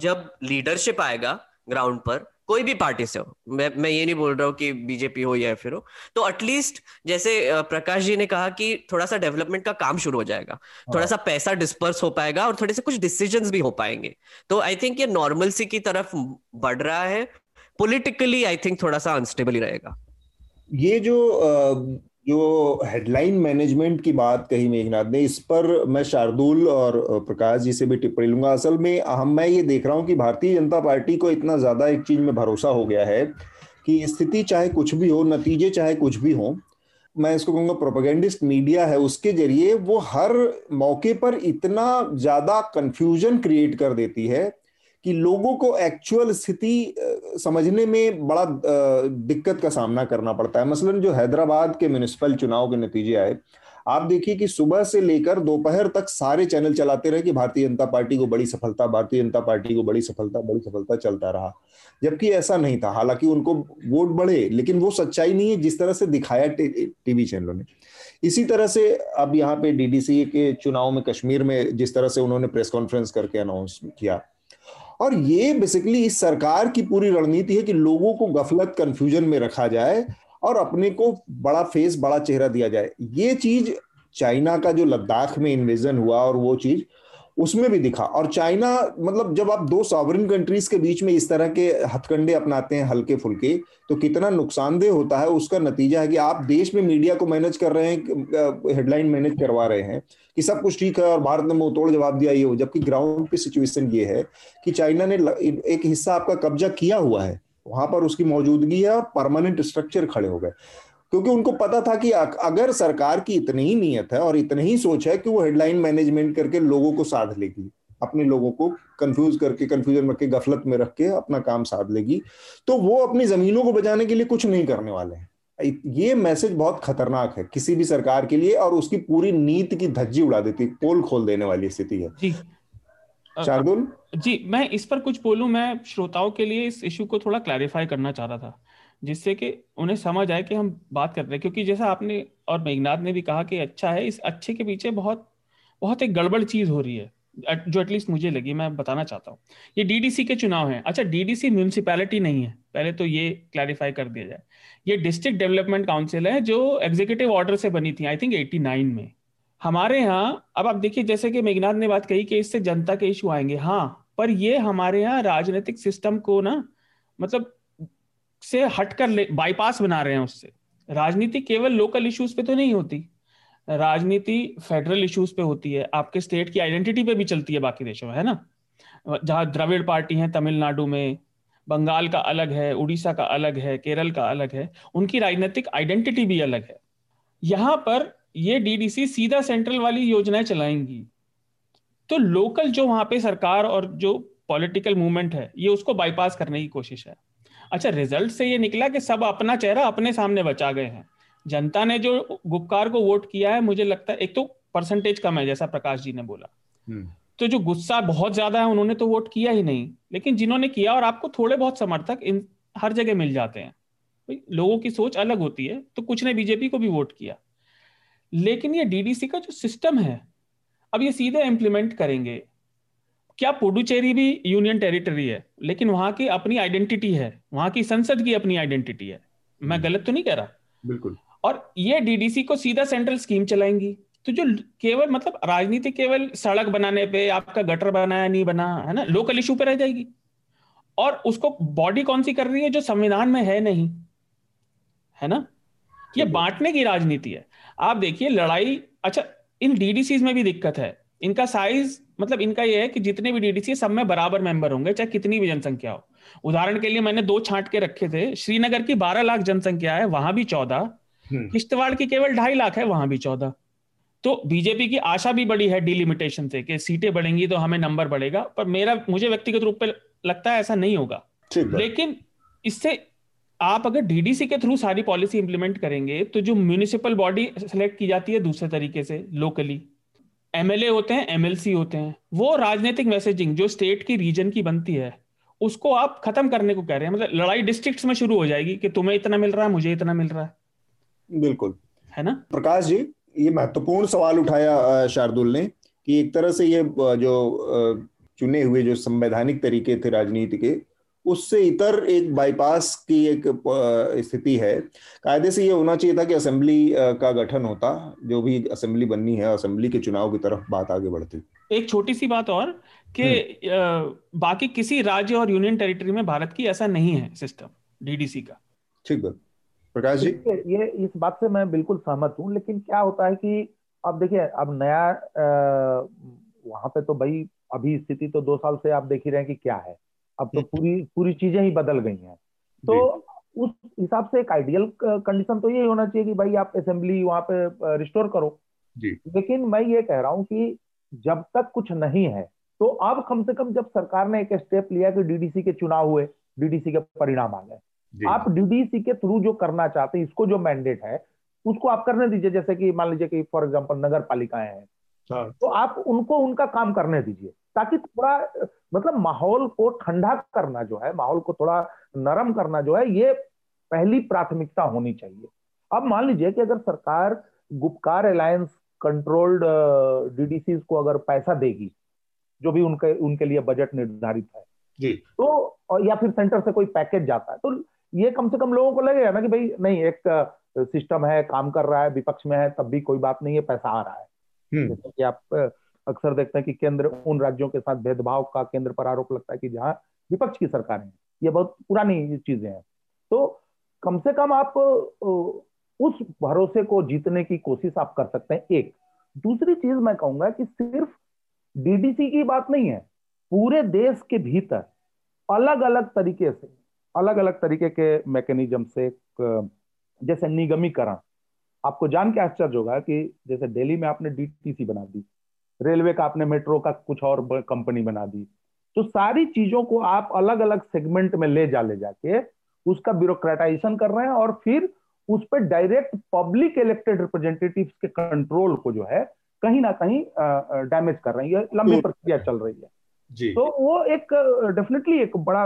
जब लीडरशिप आएगा ग्राउंड पर, कोई भी पार्टी से हो, मैं मैं ये नहीं बोल रहा हूँ कि बीजेपी हो या फिर हो, तो एटलीस्ट जैसे प्रकाश जी ने कहा कि थोड़ा सा डेवलपमेंट का काम शुरू हो जाएगा, थोड़ा सा पैसा डिस्पर्स हो पाएगा और थोड़े से कुछ डिसीजंस भी हो पाएंगे। तो आई थिंक ये नॉर्मलसी की तरफ बढ़ रहा है, पॉलिटिकली आई थिंक थोड़ा सा अनस्टेबल ही रहेगा। ये जो आ... जो हेडलाइन मैनेजमेंट की बात कही मेघनाद ने, इस पर मैं शार्दुल और प्रकाश जी से भी टिप्पणी लूंगा। असल में हम मैं ये देख रहा हूँ कि भारतीय जनता पार्टी को इतना ज़्यादा एक चीज़ में भरोसा हो गया है कि स्थिति चाहे कुछ भी हो, नतीजे चाहे कुछ भी हो, मैं इसको कहूँगा प्रोपेगेंडिस्ट मीडिया है, उसके जरिए वो हर मौके पर इतना ज़्यादा कन्फ्यूजन क्रिएट कर देती है कि लोगों को एक्चुअल स्थिति समझने में बड़ा दिक्कत का सामना करना पड़ता है। मसलन जो हैदराबाद के म्यूनिसिपल चुनाव के नतीजे आए, आप देखिए कि सुबह से लेकर दोपहर तक सारे चैनल चलाते रहे कि भारतीय जनता पार्टी को बड़ी सफलता, भारतीय जनता पार्टी को बड़ी सफलता, बड़ी सफलता चलता रहा, जबकि ऐसा नहीं था। हालांकि उनको वोट बढ़े, लेकिन वो सच्चाई नहीं है जिस तरह से दिखाया टीवी चैनलों ने। इसी तरह से अब यहाँ पे डीडीसी के चुनाव में कश्मीर में जिस तरह से उन्होंने प्रेस कॉन्फ्रेंस करके अनाउंस किया, और ये बेसिकली इस सरकार की पूरी रणनीति है कि लोगों को गफलत, कंफ्यूजन में रखा जाए और अपने को बड़ा फेस, बड़ा चेहरा दिया जाए। ये चीज चाइना का जो लद्दाख में इन्वेजन हुआ और वो चीज उसमें भी दिखा। और चाइना, मतलब जब आप दो सॉवरेन कंट्रीज के बीच में इस तरह के हथकंडे अपनाते हैं हल्के फुल्के, तो कितना नुकसानदेह होता है। उसका नतीजा है कि आप देश में मीडिया को मैनेज कर रहे हैं, हेडलाइन मैनेज करवा रहे हैं कि सब कुछ ठीक है और भारत ने मुंह तोड़ जवाब दिया ये हो, जबकि ग्राउंड पे सिचुएशन ये है कि चाइना ने एक हिस्सा आपका कब्जा किया हुआ है, वहां पर उसकी मौजूदगी है और परमानेंट स्ट्रक्चर खड़े हो गए, क्योंकि उनको पता था कि अगर सरकार की इतनी ही नीयत है और इतनी ही सोच है कि वो हेडलाइन मैनेजमेंट करके लोगों को साध लेगी, अपने लोगों को कंफ्यूज करके, कंफ्यूजन रख के, गफलत में रख के अपना काम साध लेगी, तो वो अपनी जमीनों को बचाने के लिए कुछ नहीं करने वाले हैं। ये मैसेज बहुत खतरनाक है किसी भी सरकार के लिए, और उसकी पूरी नीति की धज्जी उड़ा देती है, पोल खोल देने वाली स्थिति है। शार्दुल जी, मैं इस पर कुछ बोलूं, मैं श्रोताओं के लिए इस इशू को थोड़ा क्लैरिफाई करना चाह रहा था, जिससे कि उन्हें समझ आए कि हम बात कर रहे हैं। क्योंकि जैसा आपने और मेघनाद ने भी कहा कि अच्छा है, इस अच्छे के पीछे बहुत बहुत एक गड़बड़ चीज हो रही है, जो एटलीस्ट मुझे लगी, मैं बताना चाहता हूँ। ये डीडीसी के चुनाव हैं। अच्छा, डीडीसी म्यूनिसिपैलिटी नहीं है, पहले तो ये क्लैरिफाई कर दिया जाए। ये डिस्ट्रिक्ट डेवलपमेंट काउंसिल है जो एग्जीक्यूटिव ऑर्डर से बनी थी, आई थिंक एटी नाइन में हमारे यहाँ। अब आप देखिए, जैसे कि मेघनाद ने बात कही कि इससे जनता के इशू आएंगे, हाँ, पर ये हमारे यहाँ राजनीतिक सिस्टम को ना, मतलब से हट कर बाईपास बना रहे हैं उससे। राजनीति केवल लोकल इश्यूज पे तो नहीं होती, राजनीति फेडरल इश्यूज पे होती है, आपके स्टेट की आइडेंटिटी पे भी चलती है बाकी देशों में, है ना। जहाँ द्रविड़ पार्टी है तमिलनाडु में, बंगाल का अलग है, उड़ीसा का अलग है, केरल का अलग है, उनकी राजनीतिक आइडेंटिटी भी अलग है। यहाँ पर ये डीडीसी सीधा सेंट्रल वाली योजनाएं चलाएंगी, तो लोकल जो वहां पे सरकार और जो पॉलिटिकल मूवमेंट है, ये उसको बाईपास करने की कोशिश है। अच्छा, रिजल्ट से ये निकला कि सब अपना चेहरा अपने सामने बचा गए हैं। जनता ने जो गुपकार को वोट किया है, मुझे लगता है एक तो परसेंटेज कम है, जैसा प्रकाश जी ने बोला, तो जो गुस्सा बहुत ज्यादा है उन्होंने तो वोट किया ही नहीं, लेकिन जिन्होंने किया, और आपको थोड़े बहुत समर्थक इन हर जगह मिल जाते हैं, लोगों की सोच अलग होती है, तो कुछ ने बीजेपी को भी वोट किया। लेकिन ये डीडीसी का जो सिस्टम है, अब ये सीधे इम्प्लीमेंट करेंगे। क्या पुडुचेरी भी यूनियन टेरिटरी है, लेकिन वहां की अपनी आइडेंटिटी है, वहां की संसद की अपनी आइडेंटिटी है, मैं गलत तो नहीं कह रहा, बिल्कुल। और ये डीडीसी को सीधा सेंट्रल स्कीम चलाएंगी, तो जो केवल, मतलब राजनीति केवल सड़क बनाने पे, आपका गटर बनाया नहीं बना, है ना, लोकल इशू पे रह जाएगी। और उसको बॉडी कौन सी कर रही है, जो संविधान में है नहीं, है ना। ये बांटने की राजनीति है। आप देखिए लड़ाई, अच्छा, इन डीडीसीज में भी दिक्कत है, इनका साइज, मतलब इनका यह है कि जितने भी डीडीसी सब में बराबर मेंबर होंगे, चाहे कितनी भी जनसंख्या हो। उदाहरण के लिए मैंने दो छांट के रखे थे, श्रीनगर की बारह लाख जनसंख्या है, वहां भी चौदह, किश्तवाड़ की केवल ढाई लाख है, वहां भी चौदह। तो बीजेपी की आशा भी बड़ी है डिलिमिटेशन से कि सीटें बढ़ेंगी तो हमें नंबर बढ़ेगा, पर मेरा, मुझे व्यक्तिगत रूप से लगता है ऐसा नहीं होगा। लेकिन इससे आप अगर डीडीसी के थ्रू सारी पॉलिसी इंप्लीमेंट करेंगे, तो जो म्यूनिसिपल बॉडी सेलेक्ट की जाती है दूसरे तरीके से, लोकली एमएलए होते हैं, एमएलसी होते हैं, वो राजनीतिक मैसेजिंग जो स्टेट की, रीजन की बनती है, उसको आप खत्म करने को कह रहे हैं। मतलब लड़ाई डिस्ट्रिक्ट्स में शुरू हो जाएगी कि तुम्हें इतना मिल रहा है, मुझे इतना मिल रहा है, बिल्कुल, है ना। प्रकाश जी, ये महत्वपूर्ण सवाल उठाया शार्दुल ने कि एक तरह से ये जो चुने हुए जो संवैधानिक तरीके थे राजनीति के, उससे इतर एक बाईपास की एक स्थिति है। कायदे से ये होना चाहिए था कि असेंबली का गठन होता, जो भी असेंबली बननी है, असेंबली के चुनाव की तरफ बात आगे बढ़ती। एक छोटी सी बात और, कि बाकी किसी राज्य और यूनियन टेरिटरी में भारत की ऐसा नहीं है सिस्टम डीडीसी का। ठीक है प्रकाश जी, ये इस बात से मैं बिल्कुल सहमत हूँ, लेकिन क्या होता है कि अब देखिए, अब नया वहां पे तो भाई अभी स्थिति तो दो साल से आप देख ही रहे हैं कि क्या है, अब तो पूरी पूरी चीजें ही बदल गई हैं। तो उस हिसाब से एक आइडियल कंडीशन तो ये होना चाहिए कि भाई आप असेंबली वहां पे रिस्टोर करो जी। लेकिन मैं ये कह रहा हूँ कि जब तक कुछ नहीं है तो अब कम से कम जब सरकार ने एक स्टेप लिया कि डीडीसी के चुनाव हुए, डीडीसी के परिणाम आ गए, आप डीडीसी के थ्रू जो करना चाहते हैं, इसको जो मैंडेट है उसको आप करने दीजिए। जैसे कि मान लीजिए कि फॉर एग्जांपल नगर पालिकाएं हैं, तो आप उनको उनका काम करने दीजिए, ताकि थोड़ा मतलब माहौल को ठंडा करना जो है, माहौल को थोड़ा नरम करना जो है, ये पहली प्राथमिकता होनी चाहिए। अब मान लीजिए कि अगर सरकार गुपकार अलायंस कंट्रोल्ड डीडीसी को अगर पैसा देगी, जो भी उनके उनके लिए बजट निर्धारित है जी, तो या फिर सेंटर से कोई पैकेज जाता है, तो ये कम से कम लोगों को लगेगा ना कि भाई नहीं, एक सिस्टम है, काम कर रहा है, विपक्ष में है तब भी कोई बात नहीं है, पैसा आ रहा है। जैसे कि आप अक्सर देखते हैं कि केंद्र उन राज्यों के साथ भेदभाव का केंद्र पर आरोप लगता है कि जहाँ विपक्ष की सरकारें हैं, ये बहुत पुरानी चीजें हैं। तो कम से कम आप उस भरोसे को जीतने की कोशिश आप कर सकते हैं। एक दूसरी चीज मैं कहूंगा कि सिर्फ डीडीसी की बात नहीं है, पूरे देश के भीतर अलग अलग तरीके से, अलग अलग तरीके के मैकेनिज्म से, जैसे निगमीकरण। आपको जान के आश्चर्य होगा कि जैसे दिल्ली में आपने डीटीसी बना दी, रेलवे का आपने मेट्रो का कुछ और कंपनी बना दी, तो सारी चीजों को आप अलग अलग सेगमेंट में ले जा ले जाके उसका ब्यूरोक्रेटाइजेशन कर रहे हैं, और फिर उस पर डायरेक्ट पब्लिक इलेक्टेड रिप्रेजेंटेटिव्स के कंट्रोल को जो है कहीं ना कहीं डैमेज कर रही है। लंबी प्रक्रिया चल रही है जी। तो वो एक डेफिनेटली एक बड़ा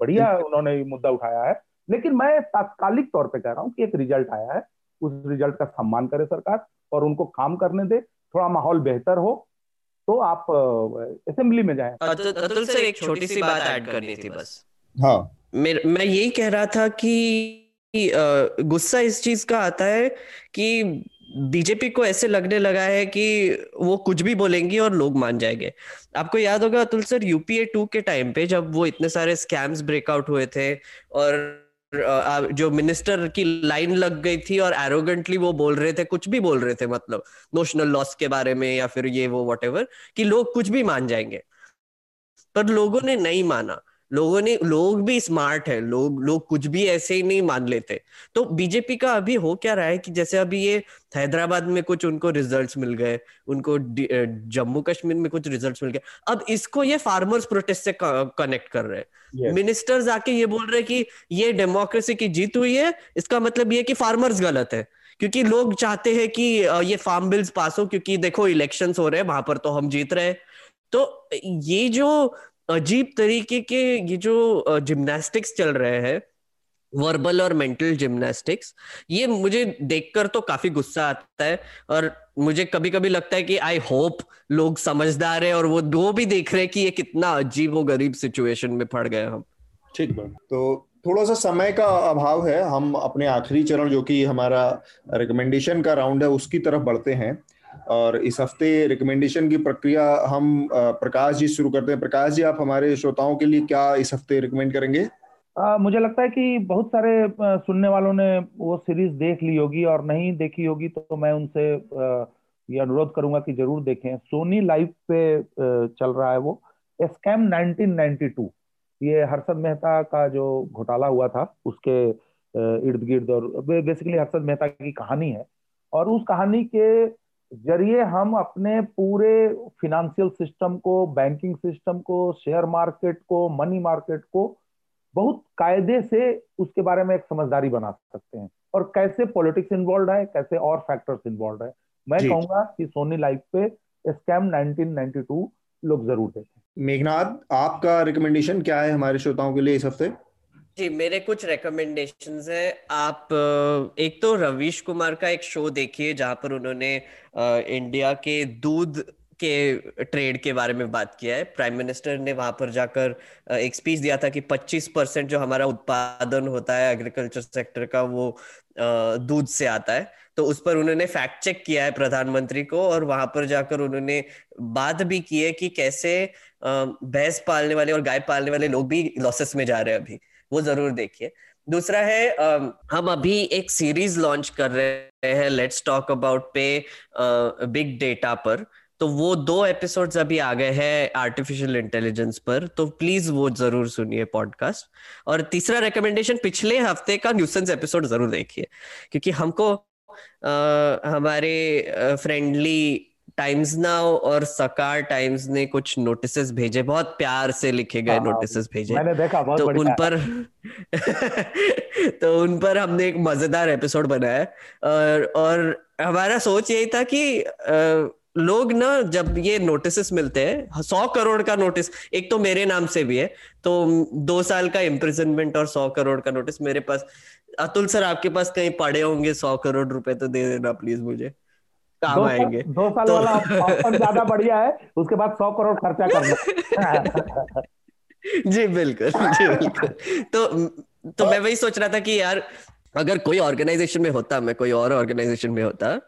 बढ़िया उन्होंने मुद्दा उठाया है, लेकिन मैं तात्कालिक तौर पे कह रहा हूँ कि एक रिजल्ट आया है, उस रिजल्ट का सम्मान करे सरकार और उनको काम करने दे, थोड़ा माहौल बेहतर हो तो आप असेंबली में जाएं। अतुल सर, एक छोटी सी बात ऐड करनी थी बस। हाँ, मैं मैं यही कह रहा था कि गुस्सा इस चीज का आता है कि बीजेपी को ऐसे लगने लगा है कि वो कुछ भी बोलेंगी और लोग मान जाएंगे। आपको याद होगा अतुल सर, यूपीए टू के टाइम पे जब वो इतने सारे स्कैम्स ब्रेकआउट हुए थे और जो मिनिस्टर की लाइन लग गई थी और एरोगेंटली वो बोल रहे थे, कुछ भी बोल रहे थे, मतलब नोशनल लॉस के बारे में या फिर ये वो व्हाटएवर, कि लोग कुछ भी मान जाएंगे, पर लोगों ने नहीं माना। लोगों ने लोग भी स्मार्ट है, लोग लोग कुछ भी ऐसे ही नहीं मान लेते। तो बीजेपी का अभी हो क्या रहा है कि जैसे अभी ये हैदराबाद में कुछ उनको रिजल्ट्स मिल गए, उनको जम्मू कश्मीर में कुछ रिजल्ट्स मिल गए, अब इसको ये फार्मर्स प्रोटेस्ट से कनेक्ट कर रहे हैं। yes. मिनिस्टर्स आके ये बोल रहे हैं कि ये डेमोक्रेसी की जीत हुई है, इसका मतलब ये कि फार्मर्स गलत है, क्योंकि लोग चाहते हैं कि ये फार्म बिल्स पास हो, क्योंकि देखो इलेक्शंस हो रहे हैं, वहां पर तो हम जीत रहे हैं। तो ये जो अजीब तरीके के ये जो जिम्नास्टिक्स चल रहे हैं, वर्बल और मेंटल जिम्नास्टिक्स, ये मुझे देखकर तो काफी गुस्सा आता है। और मुझे कभी कभी लगता है कि आई होप लोग समझदार हैं और वो दो भी देख रहे हैं कि ये कितना अजीब और गरीब सिचुएशन में पड़ गए हम। ठीक है, तो थोड़ा सा समय का अभाव है, हम अपने आखिरी चरण जो कि हमारा रिकमेंडेशन का राउंड है उसकी तरफ बढ़ते हैं। और इस हफ्ते रिकमेंडेशन की प्रक्रिया हम प्रकाश जी शुरू करते हैं। प्रकाश जी, आप हमारे श्रोताओं के लिए क्या इस हफ्ते रिकमेंड करेंगे? आ, मुझे लगता है कि बहुत सारे सुनने वालों ने वो सीरीज देख ली होगी, और नहीं देखी होगी तो मैं उनसे ये अनुरोध करूंगा कि जरूर देखें। सोनी लाइव पे चल रहा है वो स्कैम नाइनटीन नाइनटी टू, ये हर्षद मेहता का जो घोटाला हुआ था उसके इर्द गिर्द, और बेसिकली हर्षद मेहता की कहानी है, और उस कहानी के जरिए हम अपने पूरे फिनेंशियल सिस्टम को, बैंकिंग सिस्टम को, शेयर मार्केट को, मनी मार्केट को बहुत कायदे से उसके बारे में एक समझदारी बना सकते हैं, और कैसे पॉलिटिक्स इन्वॉल्व है, कैसे और फैक्टर्स इन्वॉल्व है। मैं कहूंगा कि सोनी लाइव पे स्कैम नाइनटीन नाइनटी टू लोग जरूर देखें। मेघनाद, आपका रिकमेंडेशन क्या है हमारे श्रोताओं के लिए इस हफ्ते? जी, मेरे कुछ रिकमेंडेशंस है। आप एक तो रविश कुमार का एक शो देखिए जहाँ पर उन्होंने इंडिया के दूध के ट्रेड के बारे में बात किया है। प्राइम मिनिस्टर ने वहां पर जाकर एक स्पीच दिया था कि पच्चीस परसेंट जो हमारा उत्पादन होता है एग्रीकल्चर सेक्टर का वो दूध से आता है। तो उस पर उन्होंने फैक्ट चेक किया है प्रधानमंत्री को, और वहां पर जाकर उन्होंने बात भी की है कि कैसे भैंस पालने वाले और गाय पालने वाले लोग भी लॉसेस में जा रहे हैं अभी। वो जरूर देखिए। दूसरा है, हम अभी एक सीरीज लॉन्च कर रहे हैं लेट्स टॉक अबाउट पे बिग डेटा पर, तो वो दो एपिसोड्स अभी आ गए हैं आर्टिफिशियल इंटेलिजेंस पर, तो प्लीज वो जरूर सुनिए पॉडकास्ट। और तीसरा रेकमेंडेशन, पिछले हफ्ते का न्यूसेंस एपिसोड जरूर देखिए, क्योंकि हमको आ, हमारे फ्रेंडली टाइम्स नाउ और सकार टाइम्स ने कुछ नोटिसेस भेजे, बहुत प्यार से लिखे गए नोटिसेस भेजे, मैंने देखा, बहुत तो उन पर तो उन पर हमने एक मजेदार एपिसोड बनाया। और, और हमारा सोच यही था कि आ, लोग ना जब ये नोटिसेस मिलते हैं, सौ करोड़ का नोटिस, एक तो मेरे नाम से भी है, तो दो साल का इम्प्रिजनमेंट और सौ करोड़ का नोटिस मेरे पास। अतुल सर आपके पास कहीं पड़े होंगे, सौ करोड़ रुपए तो दे देना प्लीज, मुझे काम दो आएंगे। साल, दो साल तो... वाला ऑप्शन ज्यादा बढ़िया है, उसके बाद सौ करोड़ खर्चा करना। जी बिल्कुल, जी बिल्कुल। तो तो मैं वही सोच रहा था कि यार अगर कोई ऑर्गेनाइजेशन में होता, मैं कोई और ऑर्गेनाइजेशन में होता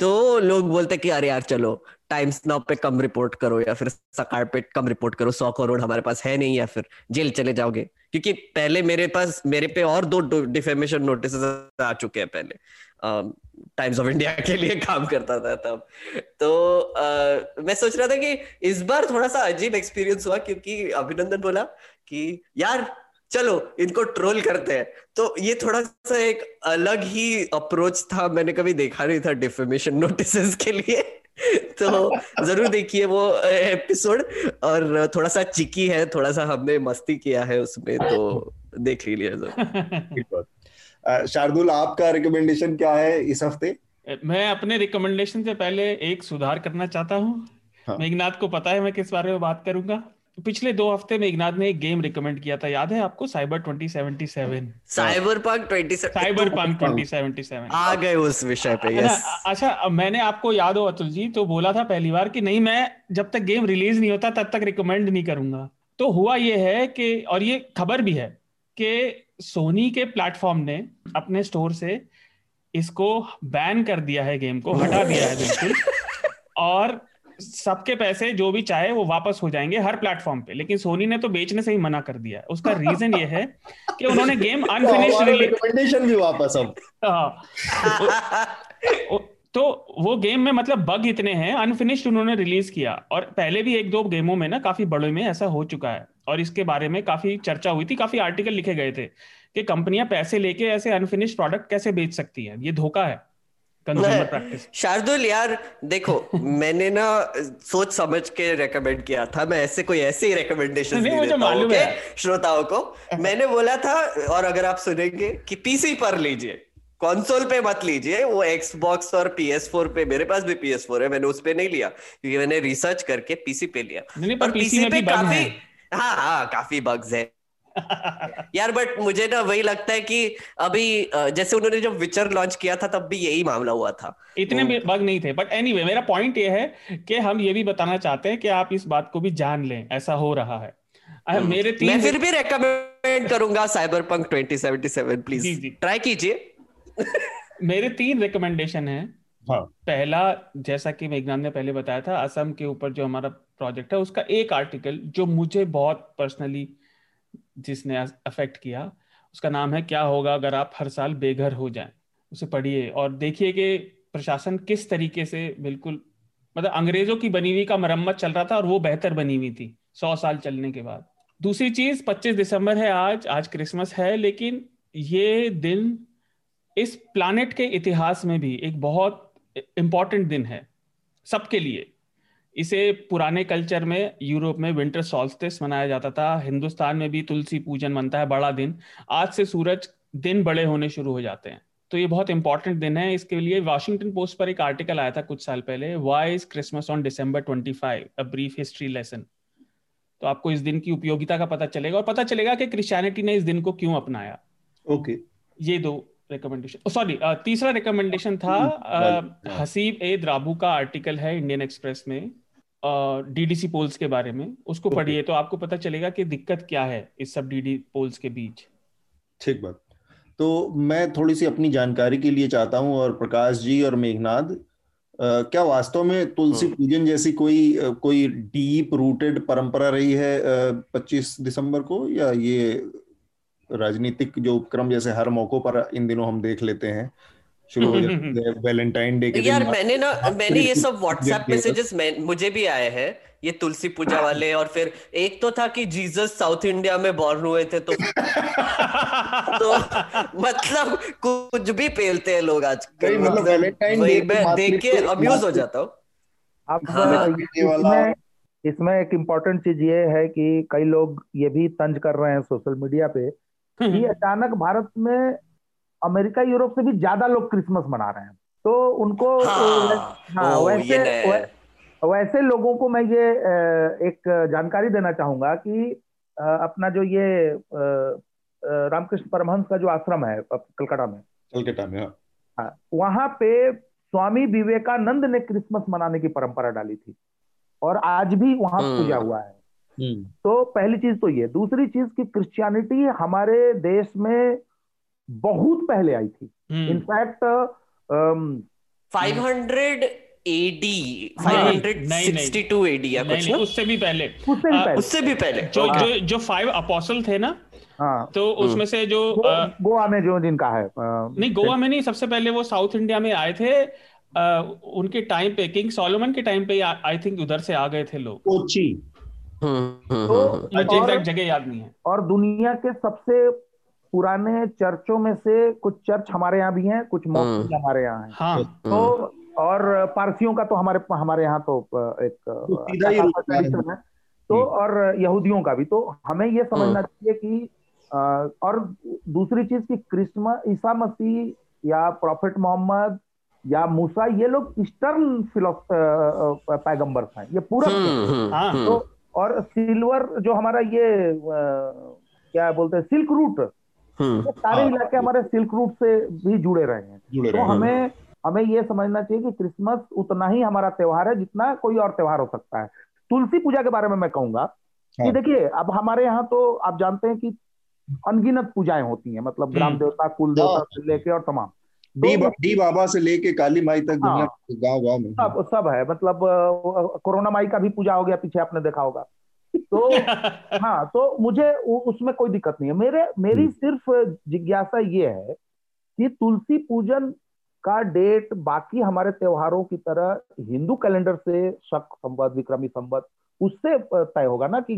तो लोग बोलते कि अरे यार चलो टाइम्स नाउ पे कम रिपोर्ट करो या फिर सकार पे कम रिपोर्ट करो, सौ करोड़ हमारे पास है नहीं, या फिर जेल चले जाओगे। क्योंकि पहले मेरे पास, मेरे पे और दो डिफेमेशन नोटिसेस आ चुके हैं, पहले टाइम्स ऑफ इंडिया के लिए काम करता था तब। तो uh, मैं सोच रहा था कि इस बार थोड़ा सा अजीब एक्सपीरियंस हुआ, क्योंकि अभिनंदन बोला कि यार चलो इनको ट्रोल करते हैं, तो ये थोड़ा सा एक अलग ही अप्रोच था, मैंने कभी देखा नहीं था डिफेमेशन नोटिसेस के लिए। तो जरूर देखिए वो एपिसोड, और थोड़ा सा चिकी है, थोड़ा सा हमने मस्ती किया है उसमें, तो देख ही लिया जरूर। शार्दुल आपका रिकमेंडेशन क्या है इस हफ्ते? मैं अपने रिकमेंडेशन से पहले एक सुधार करना चाहता हूँ। हाँ। मेघनाद को पता है मैं किस बारे में बात करूंगा। पिछले दो हफ्ते मेघनाद ने एक गेम रिकमेंड किया था, याद है आपको? Cyber twenty seventy seven, Cyberpunk twenty seventy seven आ गए उस विषय पे। यस, अच्छा मैंने आपको, याद हो अतुल जी, तो बोला था पहली बार कि नहीं मैं जब तक गेम रिलीज नहीं होता तब तक रिकमेंड नहीं करूंगा। तो हुआ ये है कि, और ये खबर भी है कि सोनी के प्लेटफॉर्म ने अपने स्टोर से इसको बैन कर दिया है, गेम को हटा दिया है बिल्कुल, और सबके पैसे जो भी चाहे वो वापस हो जाएंगे हर प्लेटफॉर्म पे। लेकिन सोनी ने तो बेचने से ही मना कर दिया। उसका रीजन ये है कि उन्होंने गेम अनफिनिश्ड रिकमेंडेशन भी वापस अब तो वो गेम में मतलब बग इतने हैं, अनफिनिश्ड उन्होंने रिलीज किया। और पहले भी एक दो गेमों में ना, काफी बड़ों में ऐसा हो चुका है, और इसके बारे में काफी चर्चा हुई थी, काफी आर्टिकल लिखे गए थे कि कंपनियां पैसे लेके ऐसे अनफिनिश्ड प्रोडक्ट कैसे बेच सकती हैं, ये धोखा है कंज्यूमर प्रैक्टिस। शार्दुल यार देखो मैंने ना सोच समझ के रेकमेंड किया था, मैं ऐसे कोई ऐसे रेकमेंडेशन नहीं देता हूं के श्रोताओं को। मैंने बोला था, और अगर आप सुनेंगे, कि पीसी पर लीजिए, कंसोल पे मत लीजिए। वो एक्सबॉक्स और पी एस फोर पे, मेरे पास भी पी एस फोर है, मैंने उस पे नहीं लिया क्योंकि मैंने रिसर्च करके पीसी पे लिया। नहीं, पर और पीसी, पीसी पे काफी हाँ हाँ काफी बग्स है यार। बट मुझे ना वही लगता है कि अभी जैसे उन्होंने जब विचर लॉन्च किया था तब भी यही मामला हुआ था, इतने बग नहीं थे। बट एनीवे मेरा पॉइंट ये है कि हम ये भी बताना चाहते हैं कि आप इस बात को भी जान लें, ऐसा हो रहा है। मेरे मैं फिर भी रेकमेंड करूंगा Cyberpunk twenty seventy seven, please try कीजिए। मेरे तीन रिकमेंडेशन हैं। हाँ। पहला, जैसा कि मेघनाद ने पहले बताया था, असम के ऊपर जो हमारा प्रोजेक्ट है उसका एक आर्टिकल जो मुझे बहुत पर्सनली, जिसने अफेक्ट किया, उसका नाम है क्या होगा अगर आप हर साल बेघर हो जाएं। उसे पढ़िए और देखिए कि प्रशासन किस तरीके से, बिल्कुल मतलब अंग्रेजों की बनी हुई का मरम्मत चल रहा था और वो बेहतर बनी हुई थी सौ साल चलने के बाद। दूसरी चीज, पच्चीस दिसंबर है आज, आज क्रिसमस है, लेकिन ये दिन इस प्लानेट के इतिहास में भी एक बहुत इम्पॉर्टेंट दिन है सबके लिए। इसे पुराने कल्चर में, यूरोप में विंटर सॉल्स्टिस मनाया जाता था, हिंदुस्तान में भी तुलसी पूजन मनता है, बड़ा दिन। आज से सूरज दिन बड़े होने शुरू हो जाते हैं, तो ये बहुत इंपॉर्टेंट दिन है। इसके लिए वाशिंगटन पोस्ट पर एक आर्टिकल आया था कुछ साल पहले, why is Christmas on December twenty five, a brief history lesson. तो आपको इस दिन की उपयोगिता का पता चलेगा और पता चलेगा कि क्रिश्चियनिटी ने इस दिन को क्यों अपनाया। Okay okay. ये दो रिकमेंडेशन, सॉरी तीसरा रिकमेंडेशन था हसीब ए द्राबू का आर्टिकल है इंडियन एक्सप्रेस में डीडीसी पोल्स के बारे में, उसको पढ़िए तो आपको पता चलेगा कि दिक्कत क्या है इस सब डीडी पोल्स के बीच। ठीक बात। तो मैं थोड़ी सी अपनी जानकारी के लिए चाहता हूं, और प्रकाश जी और मेघनाद, क्या वास्तव में तुलसी पूजन जैसी कोई कोई डीप रूटेड परंपरा रही है पच्चीस दिसंबर को, या ये राजनीतिक जो उपक्रम जैसे हर मौकों पर इन दिनों हम देख लेते हैं? शुरू हो जाती है वैलेंटाइन डे के दिन। यार मैंने ना मैंने ये सब व्हाट्सएप मैसेजेस मुझे भी आए हैं, ये तुलसी पूजा वाले, और फिर एक तो था कि जीसस साउथ इंडिया में बोर्न हुए थे, तो तो मतलब कुछ भी पेलते हैं लोग आज कल, मतलब वैलेंटाइन डे देख के अब्यूज हो जाता हूँ। आप इसमें एक इम्पोर्टेंट चीज ये है कि कई लोग ये भी तंज कर रहे हैं सोशल मीडिया पे कि अचानक भारत में अमेरिका यूरोप से भी ज्यादा लोग क्रिसमस मना रहे हैं, तो उनको हाँ, हाँ, ओ, वैसे वै, वैसे लोगों को मैं ये एक जानकारी देना चाहूंगा कि अपना जो ये रामकृष्ण परमहंस का जो आश्रम है कलकत्ता में कलकत्ता में हाँ, वहां पे स्वामी विवेकानंद ने क्रिसमस मनाने की परंपरा डाली थी और आज भी वहां पूजा हुआ है। तो पहली चीज तो ये, दूसरी चीज कि क्रिश्चियनिटी हमारे देश में बहुत पहले आई थी, in fact five hundred A D five sixty two AD या कुछ, उससे भी पहले उससे भी पहले उससे भी पहले जो जो जो फाइव अपोस्टल थे ना, हाँ, तो उसमें से जो गोवा में जो जिनका है, नहीं गोवा में नहीं, सबसे पहले वो साउथ इंडिया में आए थे, Uh, उनके टाइम पे किंग सोलोमन के टाइम पे आई थिंक उधर से आ गए थे लोग, कोची तो जगह याद नहीं है। और दुनिया के सबसे पुराने चर्चों में से कुछ चर्च हमारे यहाँ भी हैं, कुछ मॉस्क हमारे यहाँ हैं, हाँ, तो और पारसियों का तो हमारे हमारे यहाँ तो एक तो, है। तो और यहूदियों का भी, तो हमें ये समझना चाहिए कि और दूसरी चीज की क्रिसमस ईसा मसीह या प्रॉफिट मोहम्मद या मूसा ये लोग ईस्टर्न फिलोसफर पैगंबर हैं, ये पूरा तो, और सिल्वर जो हमारा ये आ, क्या बोलते हैं सिल्क रूट, ये सारे इलाके हमारे सिल्क रूट से भी जुड़े रहे हैं, जुड़े तो रहे हमें हमें ये समझना चाहिए कि क्रिसमस उतना ही हमारा त्योहार है जितना कोई और त्योहार हो सकता है। तुलसी पूजा के बारे में मैं कहूंगा कि देखिए अब हमारे यहाँ तो आप जानते हैं कि अनगिनत पूजाएं होती हैं, मतलब ग्राम देवता कुल देवता से लेके और तमाम डी बा, डी बाबा से लेके काली माई तक दुनिया गांव गांव में सब सब है, मतलब कोरोना माई का भी पूजा हो गया पीछे आपने देखा होगा, तो हाँ तो मुझे उसमें कोई दिक्कत नहीं है। मेरे मेरी सिर्फ जिज्ञासा ये है कि तुलसी पूजन का डेट बाकी हमारे त्योहारों की तरह हिंदू कैलेंडर से शक संवत विक्रमी संवत उससे तय होगा ना कि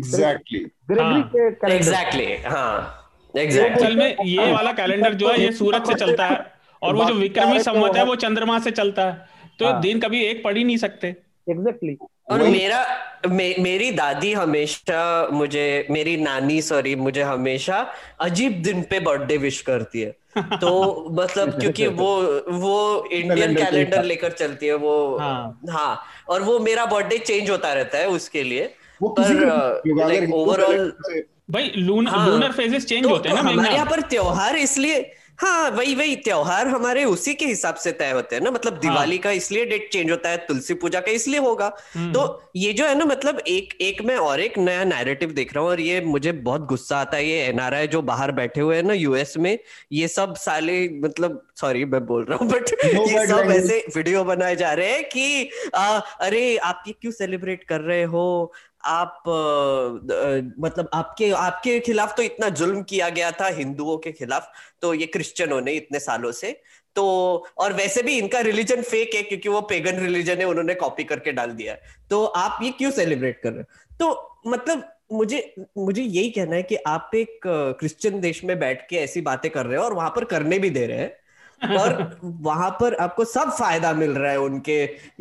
एग्जैक्टली ग्रेगरी के कैलेंडर एक्चुअल में ये वाला कैलेंडर जो है ये सूरज से चलता है और वो जो विक्रमी संवत है वो चंद्रमा से चलता है, तो दिन कभी एक पढ़ ही नहीं सकते। एग्जैक्टली। और मेरा मे, मेरी दादी हमेशा मुझे मेरी नानी सॉरी मुझे हमेशा अजीब दिन पे बर्थडे विश करती है, तो मतलब क्योंकि वो वो इंडियन कैलेंडर लेकर चलती है वो, हाँ, और वो मेरा बर्थडे चेंज होता रहता है उसके लिए, पर ओवरऑल भाई लून, हाँ, लूनर फेजेस चेंज तो, होते हैं तो ना हमारे यहाँ पर त्योहार इसलिए हाँ वही वही त्योहार हमारे उसी के हिसाब से तय होते हैं ना, मतलब दिवाली हाँ, का इसलिए डेट चेंज होता है, तुलसी पूजा का इसलिए होगा। तो ये जो है ना मतलब एक एक मैं और एक नया नैरेटिव देख रहा हूँ और ये मुझे बहुत गुस्सा आता है, ये एन आर आई जो बाहर बैठे हुए हैं ना यूएस में, ये सब साले मतलब सॉरी मैं बोल रहा हूँ बट no ये सब ऐसे वीडियो बनाए जा रहे हैं कि आ, अरे आप ये क्यों सेलिब्रेट कर रहे हो, आप मतलब आपके आपके खिलाफ तो इतना जुल्म किया गया था हिंदुओं के खिलाफ, तो ये क्रिश्चियनों ने इतने सालों से, तो और वैसे भी इनका रिलीजन फेक है क्योंकि वो पेगन रिलीजन है, उन्होंने कॉपी करके डाल दिया है, तो आप ये क्यों सेलिब्रेट कर रहे हो। तो मतलब मुझे मुझे यही कहना है कि आप एक क्रिश्चियन देश में बैठ के ऐसी बातें कर रहे हो और वहां पर करने भी दे रहे हैं और वहां पर आपको सब फायदा मिल रहा है, उनके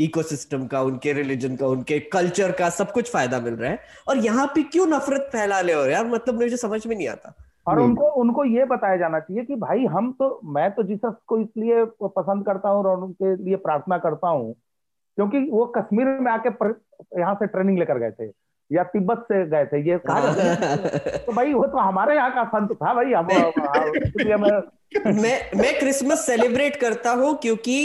इकोसिस्टम का, उनके रिलीजन का, उनके कल्चर का, सब कुछ फायदा मिल रहा है, और यहाँ पे क्यों नफरत फैला ले हो यार, मतलब मुझे समझ में नहीं आता। और उनको उनको ये बताया जाना चाहिए कि भाई हम तो मैं तो जीसस को इसलिए पसंद करता हूँ और उनके लिए प्रार्थना करता हूँ क्योंकि वो कश्मीर में आके यहाँ से ट्रेनिंग लेकर गए थे या तिब्बत से गए थे, ये तो भाई वो तो हमारे यहाँ का संत था भाई, हम मैं मैं क्रिसमस सेलिब्रेट करता हूँ क्योंकि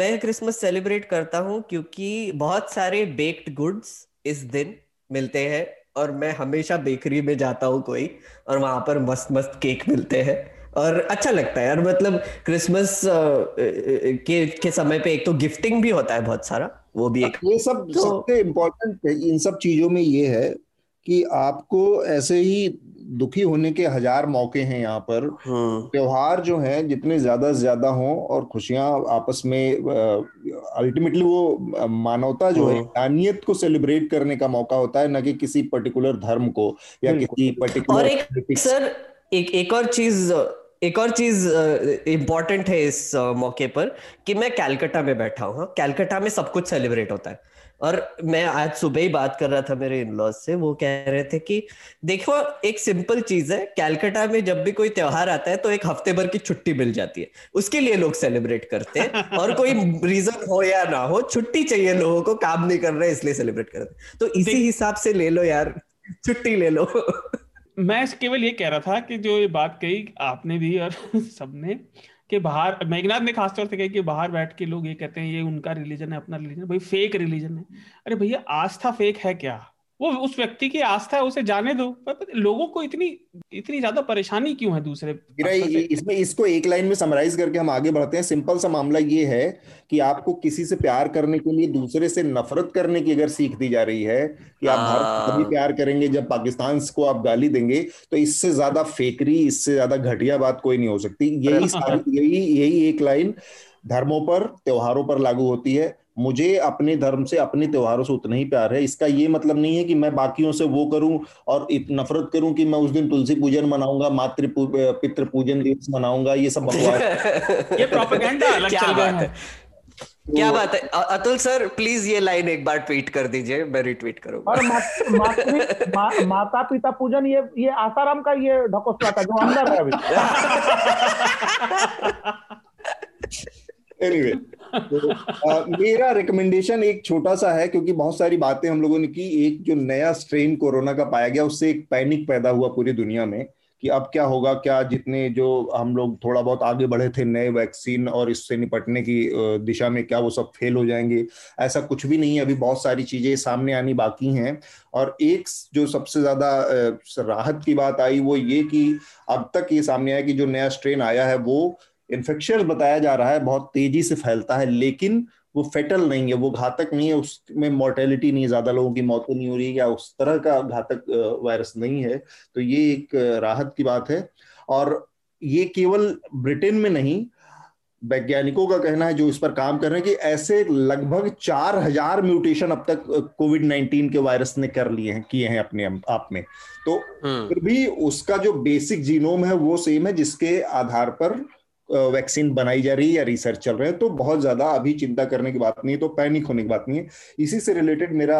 मैं क्रिसमस सेलिब्रेट करता हूँ क्योंकि बहुत सारे बेक्ड गुड्स इस दिन मिलते हैं और मैं हमेशा बेकरी में जाता हूँ कोई और वहां पर मस्त मस्त केक मिलते हैं और अच्छा लगता है यार, मतलब क्रिसमस के के समय पे एक तो गिफ्टिंग भी होता है बहुत सारा, वो भी एक ये सब तो... सबसे इम्पोर्टेंट इन सब चीजों में ये है कि आपको ऐसे ही दुखी होने के हजार मौके हैं यहाँ पर। त्योहार जो है जितने ज्यादा से ज्यादा हों और खुशियां आपस में, अल्टीमेटली वो मानवता जो है इंसानियत को सेलिब्रेट करने का मौका होता है, ना कि किसी पर्टिकुलर धर्म को या किसी पर्टिकुलर। और एक, सर एक एक और चीज एक और चीज इम्पोर्टेंट है इस मौके पर कि मैं कैलकाटा में बैठा हूँ। कैलकाटा में सब कुछ सेलिब्रेट होता है। और मैं आज सुबह ही बात कर रहा था मेरे इन-लॉज से, वो कह रहे थे कि देखो एक सिंपल चीज है, कैलकाटा में जब भी कोई त्योहार आता है तो एक हफ्ते भर की छुट्टी मिल जाती है, उसके लिए लोग सेलिब्रेट करते हैं। और कोई रीजन हो या ना हो, छुट्टी चाहिए लोगों को, काम नहीं कर रहे इसलिए सेलिब्रेट करते हैं। तो इसी हिसाब से ले लो यार, छुट्टी ले लो। मैं केवल ये कह रहा था कि जो ये बात कही आपने भी और सबने कि बाहर, मेघनाद ने खासतौर से कहा कि बाहर बैठ के लोग ये कहते हैं ये उनका रिलीजन है, अपना रिलीजन है, भाई फेक रिलीजन है। अरे भैया आस्था फेक है क्या? वो उस व्यक्ति की आस्था है, उसे जाने दो। पर लोगों को इतनी इतनी ज्यादा परेशानी क्यों है दूसरे? इसमें इसको एक लाइन में समराइज करके हम आगे बढ़ते हैं। सिंपल सा मामला ये है कि आपको किसी से प्यार करने के लिए दूसरे से नफरत करने की अगर सीख दी जा रही है कि आप भारत तभी प्यार करेंगे जब पाकिस्तान को आप गाली देंगे, तो इससे ज्यादा फेकरी, इससे ज्यादा घटिया बात कोई नहीं हो सकती। यही यही यही एक लाइन धर्मों पर, त्योहारों पर लागू होती है। मुझे अपने धर्म से, अपने त्योहारों से उतना ही प्यार है। इसका ये मतलब नहीं है कि मैं बाकियों से वो करूं और नफरत करूं कि मैं उस दिन तुलसी पूजन मनाऊंगा, मातृ पितृ पूजन दिवस मनाऊंगा, ये सब बकवास। ये प्रोपेगेंडा अलग चल रहा है। क्या बात है अतुल सर, प्लीज ये लाइन एक बार ट्वीट कर दीजिए, मैं रिट्वीट करूंगा। और मा, माता पिता पूजन, ये ये आसाराम का ये ढकोसला था जो अंदर है अभी। Anyway, तो, आ, मेरा रिकमेंडेशन एक छोटा सा है, क्योंकि बहुत सारी बातें हम लोगों ने की। एक जो नया स्ट्रेन कोरोना का पाया गया, उससे एक पैनिक पैदा हुआ पूरी दुनिया में कि अब क्या होगा क्या। जितने जो हम लोग थोड़ा बहुत आगे बढ़े थे नए वैक्सीन और इससे निपटने की दिशा में, क्या वो सब फेल हो जाएंगे? ऐसा कुछ भी नहीं है। अभी बहुत सारी चीजें सामने आनी बाकी हैं। और एक जो सबसे ज्यादा राहत की बात आई वो ये कि अब तक ये सामने आया कि जो नया स्ट्रेन आया है वो इन्फेक्शस बताया जा रहा है, बहुत तेजी से फैलता है, लेकिन वो फेटल नहीं है, वो घातक नहीं है, उसमें मॉर्टेलिटी नहीं, ज्यादा लोगों की मौत नहीं हो रही है, या उस तरह का घातक वायरस नहीं है। तो ये एक राहत की बात है। और ये केवल ब्रिटेन में नहीं, वैज्ञानिकों का कहना है जो इस पर काम कर रहे हैं कि ऐसे लगभग चार हजार म्यूटेशन अब तक कोविड नाइन्टीन के वायरस ने कर लिए हैं किए हैं अपने आप में। तो फिर भी उसका जो बेसिक जीनोम है वो सेम है, जिसके आधार पर वैक्सीन बनाई जा रही है या रिसर्च चल रहे हैं। तो बहुत ज्यादा अभी चिंता करने की बात नहीं है, तो पैनिक होने की बात नहीं है। इसी से रिलेटेड मेरा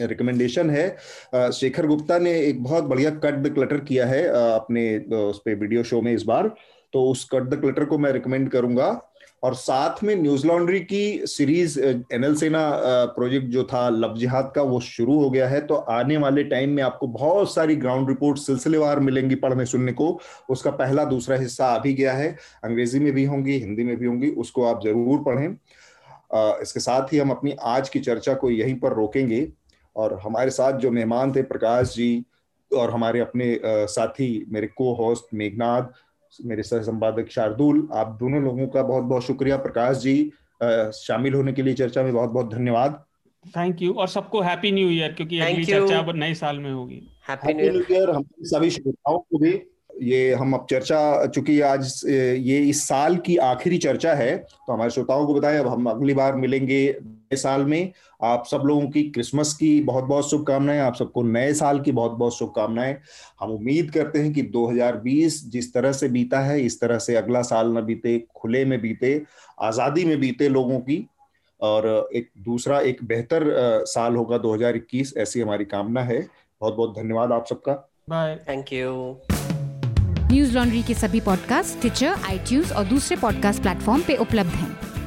रिकमेंडेशन है, आ, शेखर गुप्ता ने एक बहुत बढ़िया कट द क्लटर किया है आ, अपने उस पे वीडियो शो में इस बार। तो उस कट द क्लटर को मैं रिकमेंड करूंगा। और साथ में न्यूज़ लॉन्ड्री की सीरीज एनएल सेना प्रोजेक्ट जो था लव जिहाद का, वो शुरू हो गया है। तो आने वाले टाइम में आपको बहुत सारी ग्राउंड रिपोर्ट सिलसिलेवार मिलेंगी पढ़ने सुनने को। उसका पहला दूसरा हिस्सा आ भी गया है, अंग्रेजी में भी होंगी, हिंदी में भी होंगी, उसको आप जरूर पढ़ें। इसके साथ ही हम अपनी आज की चर्चा को यहीं पर रोकेंगे। और हमारे साथ जो मेहमान थे प्रकाश जी और हमारे अपने साथी मेरे को होस्ट मेघनाद, मेरे सह संपादक शार्दुल, आप दोनों लोगों का बहुत बहुत शुक्रिया। प्रकाश जी, शामिल होने के लिए चर्चा में बहुत बहुत धन्यवाद। Thank you. और सबको हैप्पी न्यू ईयर, क्योंकि अगली चर्चा अब नए साल में होगी। हैप्पी न्यू ईयर हम सभी श्रोताओं को भी। ये हम अब चर्चा, चूंकि आज ये इस साल की आखिरी चर्चा है, तो हमारे श्रोताओं को बताएं अब हम अगली बार मिलेंगे नए साल में। आप सब लोगों की क्रिसमस की बहुत बहुत शुभकामनाएं, आप सबको नए साल की बहुत बहुत शुभकामनाएं। हम उम्मीद करते हैं कि दो हज़ार बीस जिस तरह से बीता है, इस तरह से अगला साल न बीते, खुले में बीते, आज़ादी में बीते लोगों की, और एक दूसरा एक बेहतर साल होगा दो हज़ार इक्कीस, ऐसी हमारी कामना है। बहुत बहुत धन्यवाद आप सबका, bye, thank you. News laundry के सभी पॉडकास्ट टिचर, आईट्यूज और दूसरे पॉडकास्ट प्लेटफॉर्म पे उपलब्ध हैं।